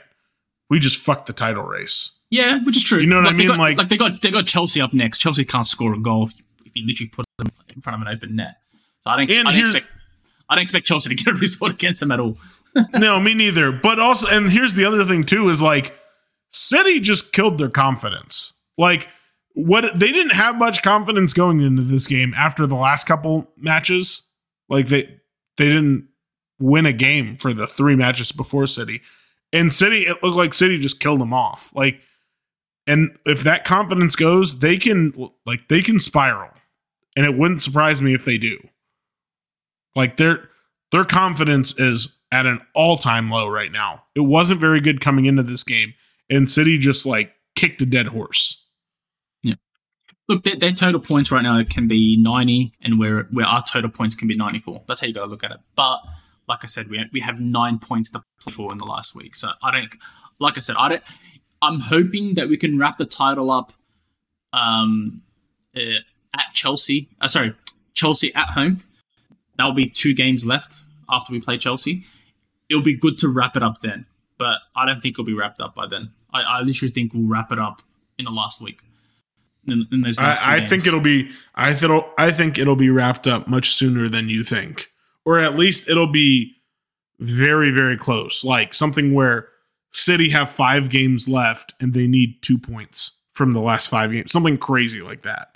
we just fucked the title race. Yeah, which is true. You know what I mean? They got Chelsea up next. Chelsea can't score a goal if you literally put them in front of an open net. So I don't expect Chelsea to get a result against them at all. No, me neither. But also, and here's the other thing too, is like City just killed their confidence. Like, what, they didn't have much confidence going into this game after the last couple matches. Like, they didn't win a game for the 3 matches before City. And City, it looked like City just killed them off. Like, and if that confidence goes, they can spiral, and it wouldn't surprise me if they do. Like, their confidence is at an all-time low right now. It wasn't very good coming into this game, and City just like kicked a dead horse. Yeah. Look, their total points right now can be 90, and where our total points can be 94. That's how you got to look at it. But like I said, we have 9 points to play for in the last week. So I'm hoping that we can wrap the title up at Chelsea. Chelsea at home. That'll be 2 games left after we play Chelsea. It'll be good to wrap it up then, but I don't think it'll be wrapped up by then. I literally think we'll wrap it up in the last week. In those last 2 games. I think it'll be wrapped up much sooner than you think, or at least it'll be very, very close. Like something where City have 5 games left and they need 2 points from the last 5 games. Something crazy like that.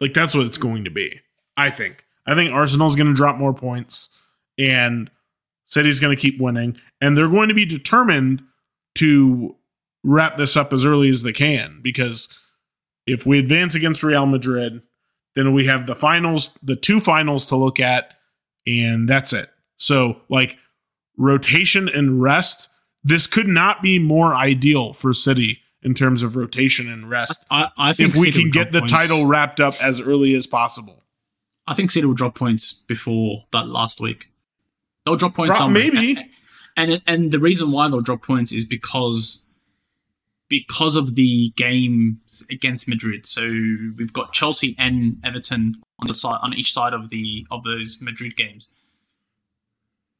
Like, that's what it's going to be, I think. I think Arsenal's going to drop more points and City's going to keep winning. And they're going to be determined to wrap this up as early as they can, because if we advance against Real Madrid, then we have the 2 finals to look at, and that's it. So, like, rotation and rest, this could not be more ideal for City in terms of rotation and rest. I think if we can get the title wrapped up as early as possible. I think City will drop points before that last week. They'll drop points somewhere. Maybe. And the reason why they'll drop points is because of the games against Madrid. So we've got Chelsea and Everton on each side of those Madrid games.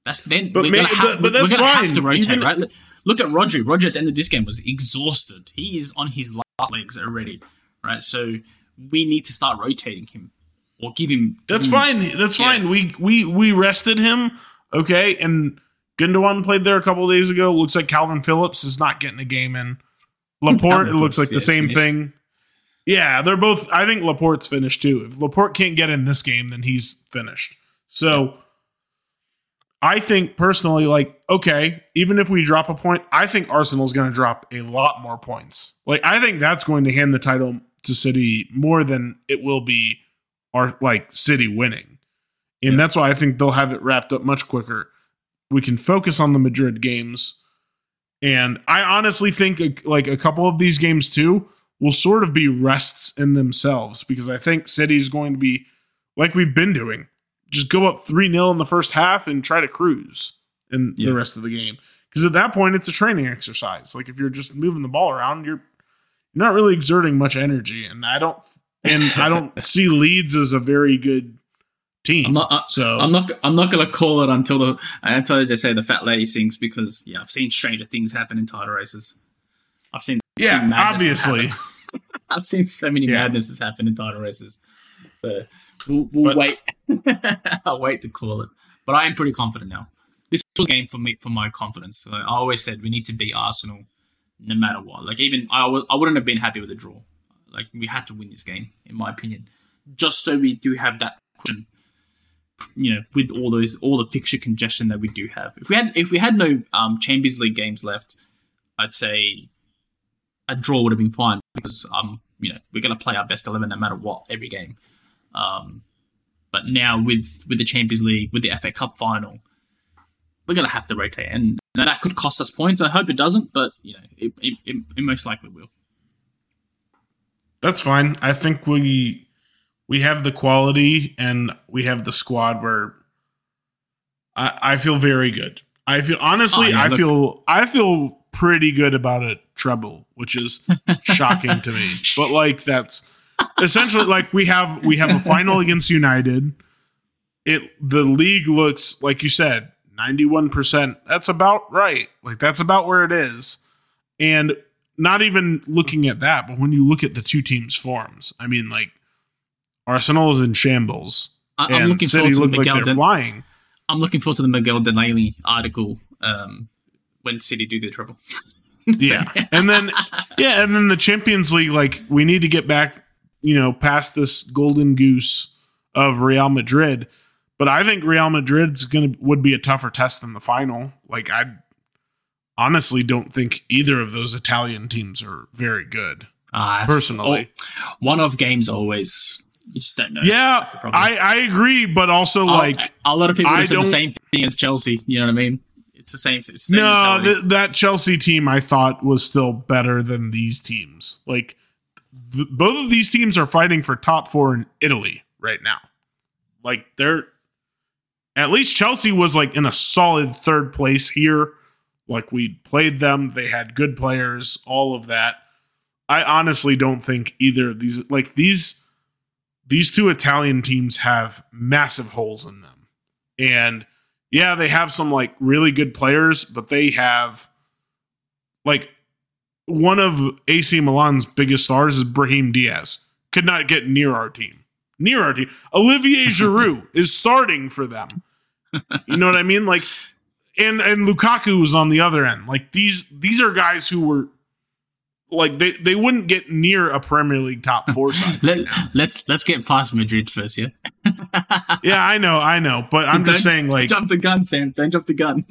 That's then. But we're gonna have to rotate, right? Look at Rodri. Rodri at the end of this game was exhausted. He is on his last legs already, right? So we need to start rotating him or give him. That's fine. We rested him, okay. And Gundogan played there a couple of days ago. Looks like Calvin Phillips is not getting a game in. Laporte, it looks like the same thing. Yeah, they're both. I think Laporte's finished too. If Laporte can't get in this game, then he's finished. So yeah. I think personally, like, okay, even if we drop a point, I think Arsenal's going to drop a lot more points. Like, I think that's going to hand the title to City more than it will be our, like, City winning. And that's why I think they'll have it wrapped up much quicker. We can focus on the Madrid games. And I honestly think, like, a couple of these games, too, will sort of be rests in themselves, because I think City is going to be, like we've been doing, just go up 3-0 in the first half and try to cruise in the rest of the game. Because at that point, it's a training exercise. Like, if you're just moving the ball around, you're not really exerting much energy. And I don't see Leeds as a very good team. I'm not going to call it until as they say, the fat lady sings, because I've seen stranger things happen in title races. I've seen obviously. I've seen so many madnesses happen in title races. So we'll wait. I'll wait to call it. But I am pretty confident now. This was a game for me, for my confidence. So I always said we need to beat Arsenal no matter what. Like, even I wouldn't have been happy with a draw. Like, we had to win this game, in my opinion, just so we do have that cushion. You know, with all the fixture congestion that we do have. If we had no Champions League games left, I'd say a draw would have been fine, because you know, we're going to play our best 11 no matter what, every game. But now with the Champions League, with the FA Cup final, we're going to have to rotate, and that could cost us points. I hope it doesn't, but you know, it most likely will. That's fine. I think we have the quality and we have the squad where I feel very good. I feel pretty good about a treble, which is shocking to me. But like, that's essentially like we have a final against United. The league looks, like you said, 91%. That's about right. Like, that's about where it is. And not even looking at that, but when you look at the two teams' forms, I mean, like, Arsenal is in shambles. I'm looking forward to flying. I'm looking forward to the Miguel Delaney article when City do the treble. Yeah. and then the Champions League, like, we need to get back, you know, past this golden goose of Real Madrid. But I think Real Madrid's would be a tougher test than the final. Like, I honestly don't think either of those Italian teams are very good. Personally, one-off games always. You just don't know. Yeah, I agree, but also like a lot of people say the same thing as Chelsea. You know what I mean? It's the same thing. No, that Chelsea team I thought was still better than these teams. Like, both of these teams are fighting for top four in Italy right now. Like, they're at least Chelsea was like in a solid third place here. Like, we played them, they had good players, all of that. I honestly don't think either of these, like, these two Italian teams have massive holes in them. And yeah, they have some like really good players, but they have like one of AC Milan's biggest stars is Brahim Diaz. Could not get near our team. Olivier Giroud is starting for them. You know what I mean? Like, and Lukaku was on the other end. Like, these are guys who were like they wouldn't get near a Premier League top four side. Let's get past Madrid first, yeah. Yeah, I know, but I'm just saying, like, jump the gun, Sam. Don't jump the gun.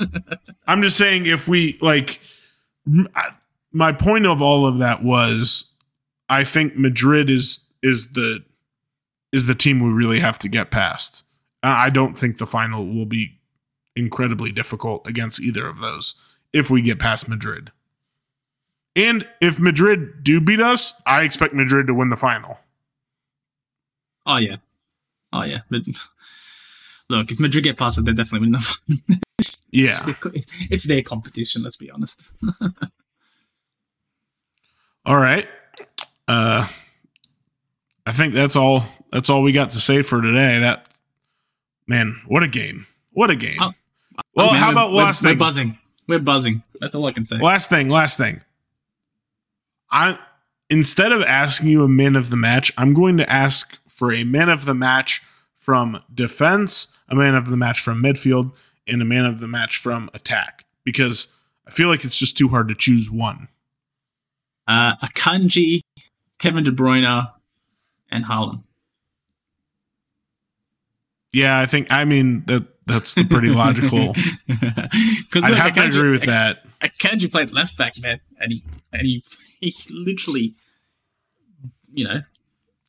I'm just saying, if we like, my point of all of that was, I think Madrid is the team we really have to get past. I don't think the final will be incredibly difficult against either of those if we get past Madrid. And if Madrid do beat us, I expect Madrid to win the final. Oh, yeah. But look, if Madrid get past it, they definitely win the final. It's their competition, let's be honest. All right. I think that's all we got to say for today. That, man, what a game. What a game. Well, how about last thing? We're buzzing. That's all I can say. Last thing. Instead of asking you a man of the match, I'm going to ask for a man of the match from defense, a man of the match from midfield, and a man of the match from attack, because I feel like it's just too hard to choose one. Akanji Kevin De Bruyne, and Haaland. Yeah, I think, I mean, that's the pretty logical. I'd have to agree with that. Akanji played left back, man, and he literally, you know,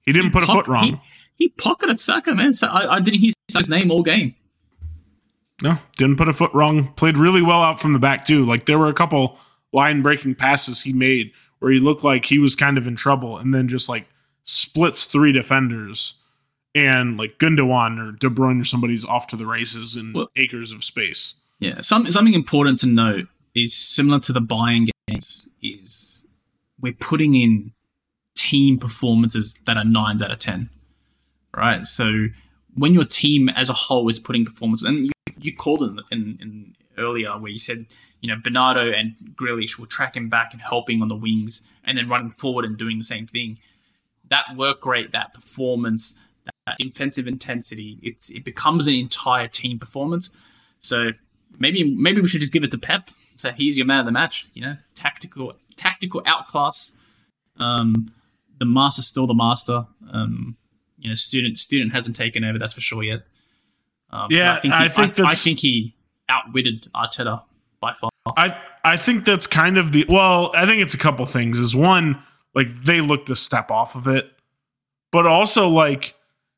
he didn't put a foot wrong. He pocketed Saka, man. So I didn't hear his name all game. No, didn't put a foot wrong. Played really well out from the back too. Like there were a couple line breaking passes he made where he looked like he was kind of in trouble, and then just like splits three defenders. And like Gundogan or De Bruyne or somebody's off to the races in acres of space. Yeah, something important to note is similar to the Bayern games is we're putting in team performances that are 9s out of 10, right? So when your team as a whole is putting performances, and you called it in earlier where you said, you know, Bernardo and Grealish were tracking back and helping on the wings and then running forward and doing the same thing. That work rate, that performance, defensive intensity, it becomes an entire team performance. So maybe we should just give it to Pep. So he's your man of the match, you know, tactical outclass. The master's still the master. You know, student hasn't taken over, that's for sure yet. Yeah, I think he outwitted Arteta by far. I think that's kind of I think it's a couple things. Is one, like they looked a step off of it, but also like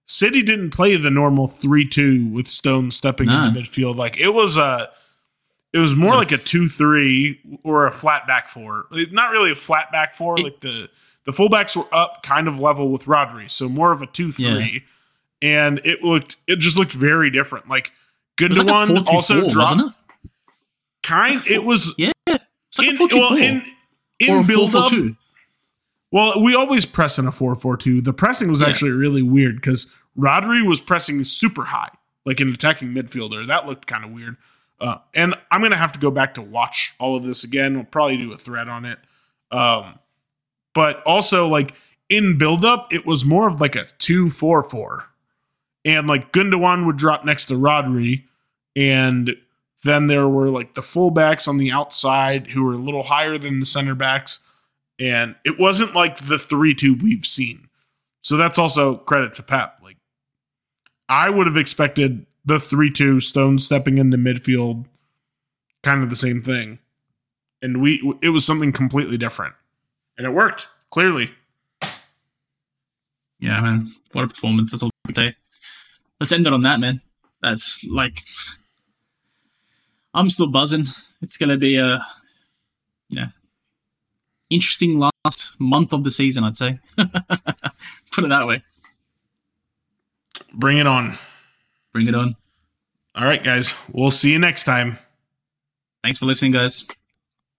City didn't play the normal 3-2 with Stones stepping in the midfield. Like it was more like a 2-3 or a flat back four. Not really a flat back four. Like the fullbacks were up kind of level with Rodri, so more of a 2-3. Yeah. And it just looked very different. Like Gundogan also dropped. It was like a 4-4-2. Well, we always press in a 4-4-2. The pressing was actually really weird because Rodri was pressing super high, like an attacking midfielder. That looked kind of weird. And I'm going to have to go back to watch all of this again. We'll probably do a thread on it. But also, like, in build-up, it was more of like a 2-4-4. And, like, Gundogan would drop next to Rodri. And then there were, like, the fullbacks on the outside who were a little higher than the center backs. And it wasn't like the 3-2 we've seen. So that's also credit to Pep. Like, I would have expected the 3-2 Stones stepping into midfield, kind of the same thing. And it was something completely different. And it worked, clearly. Yeah, man. What a performance. That's all I can say. Let's end it on that, man. That's like, I'm still buzzing. It's going to be a, you know, interesting last month of the season, I'd say. Put it that way. Bring it on. Bring it on. All right, guys. We'll see you next time. Thanks for listening, guys.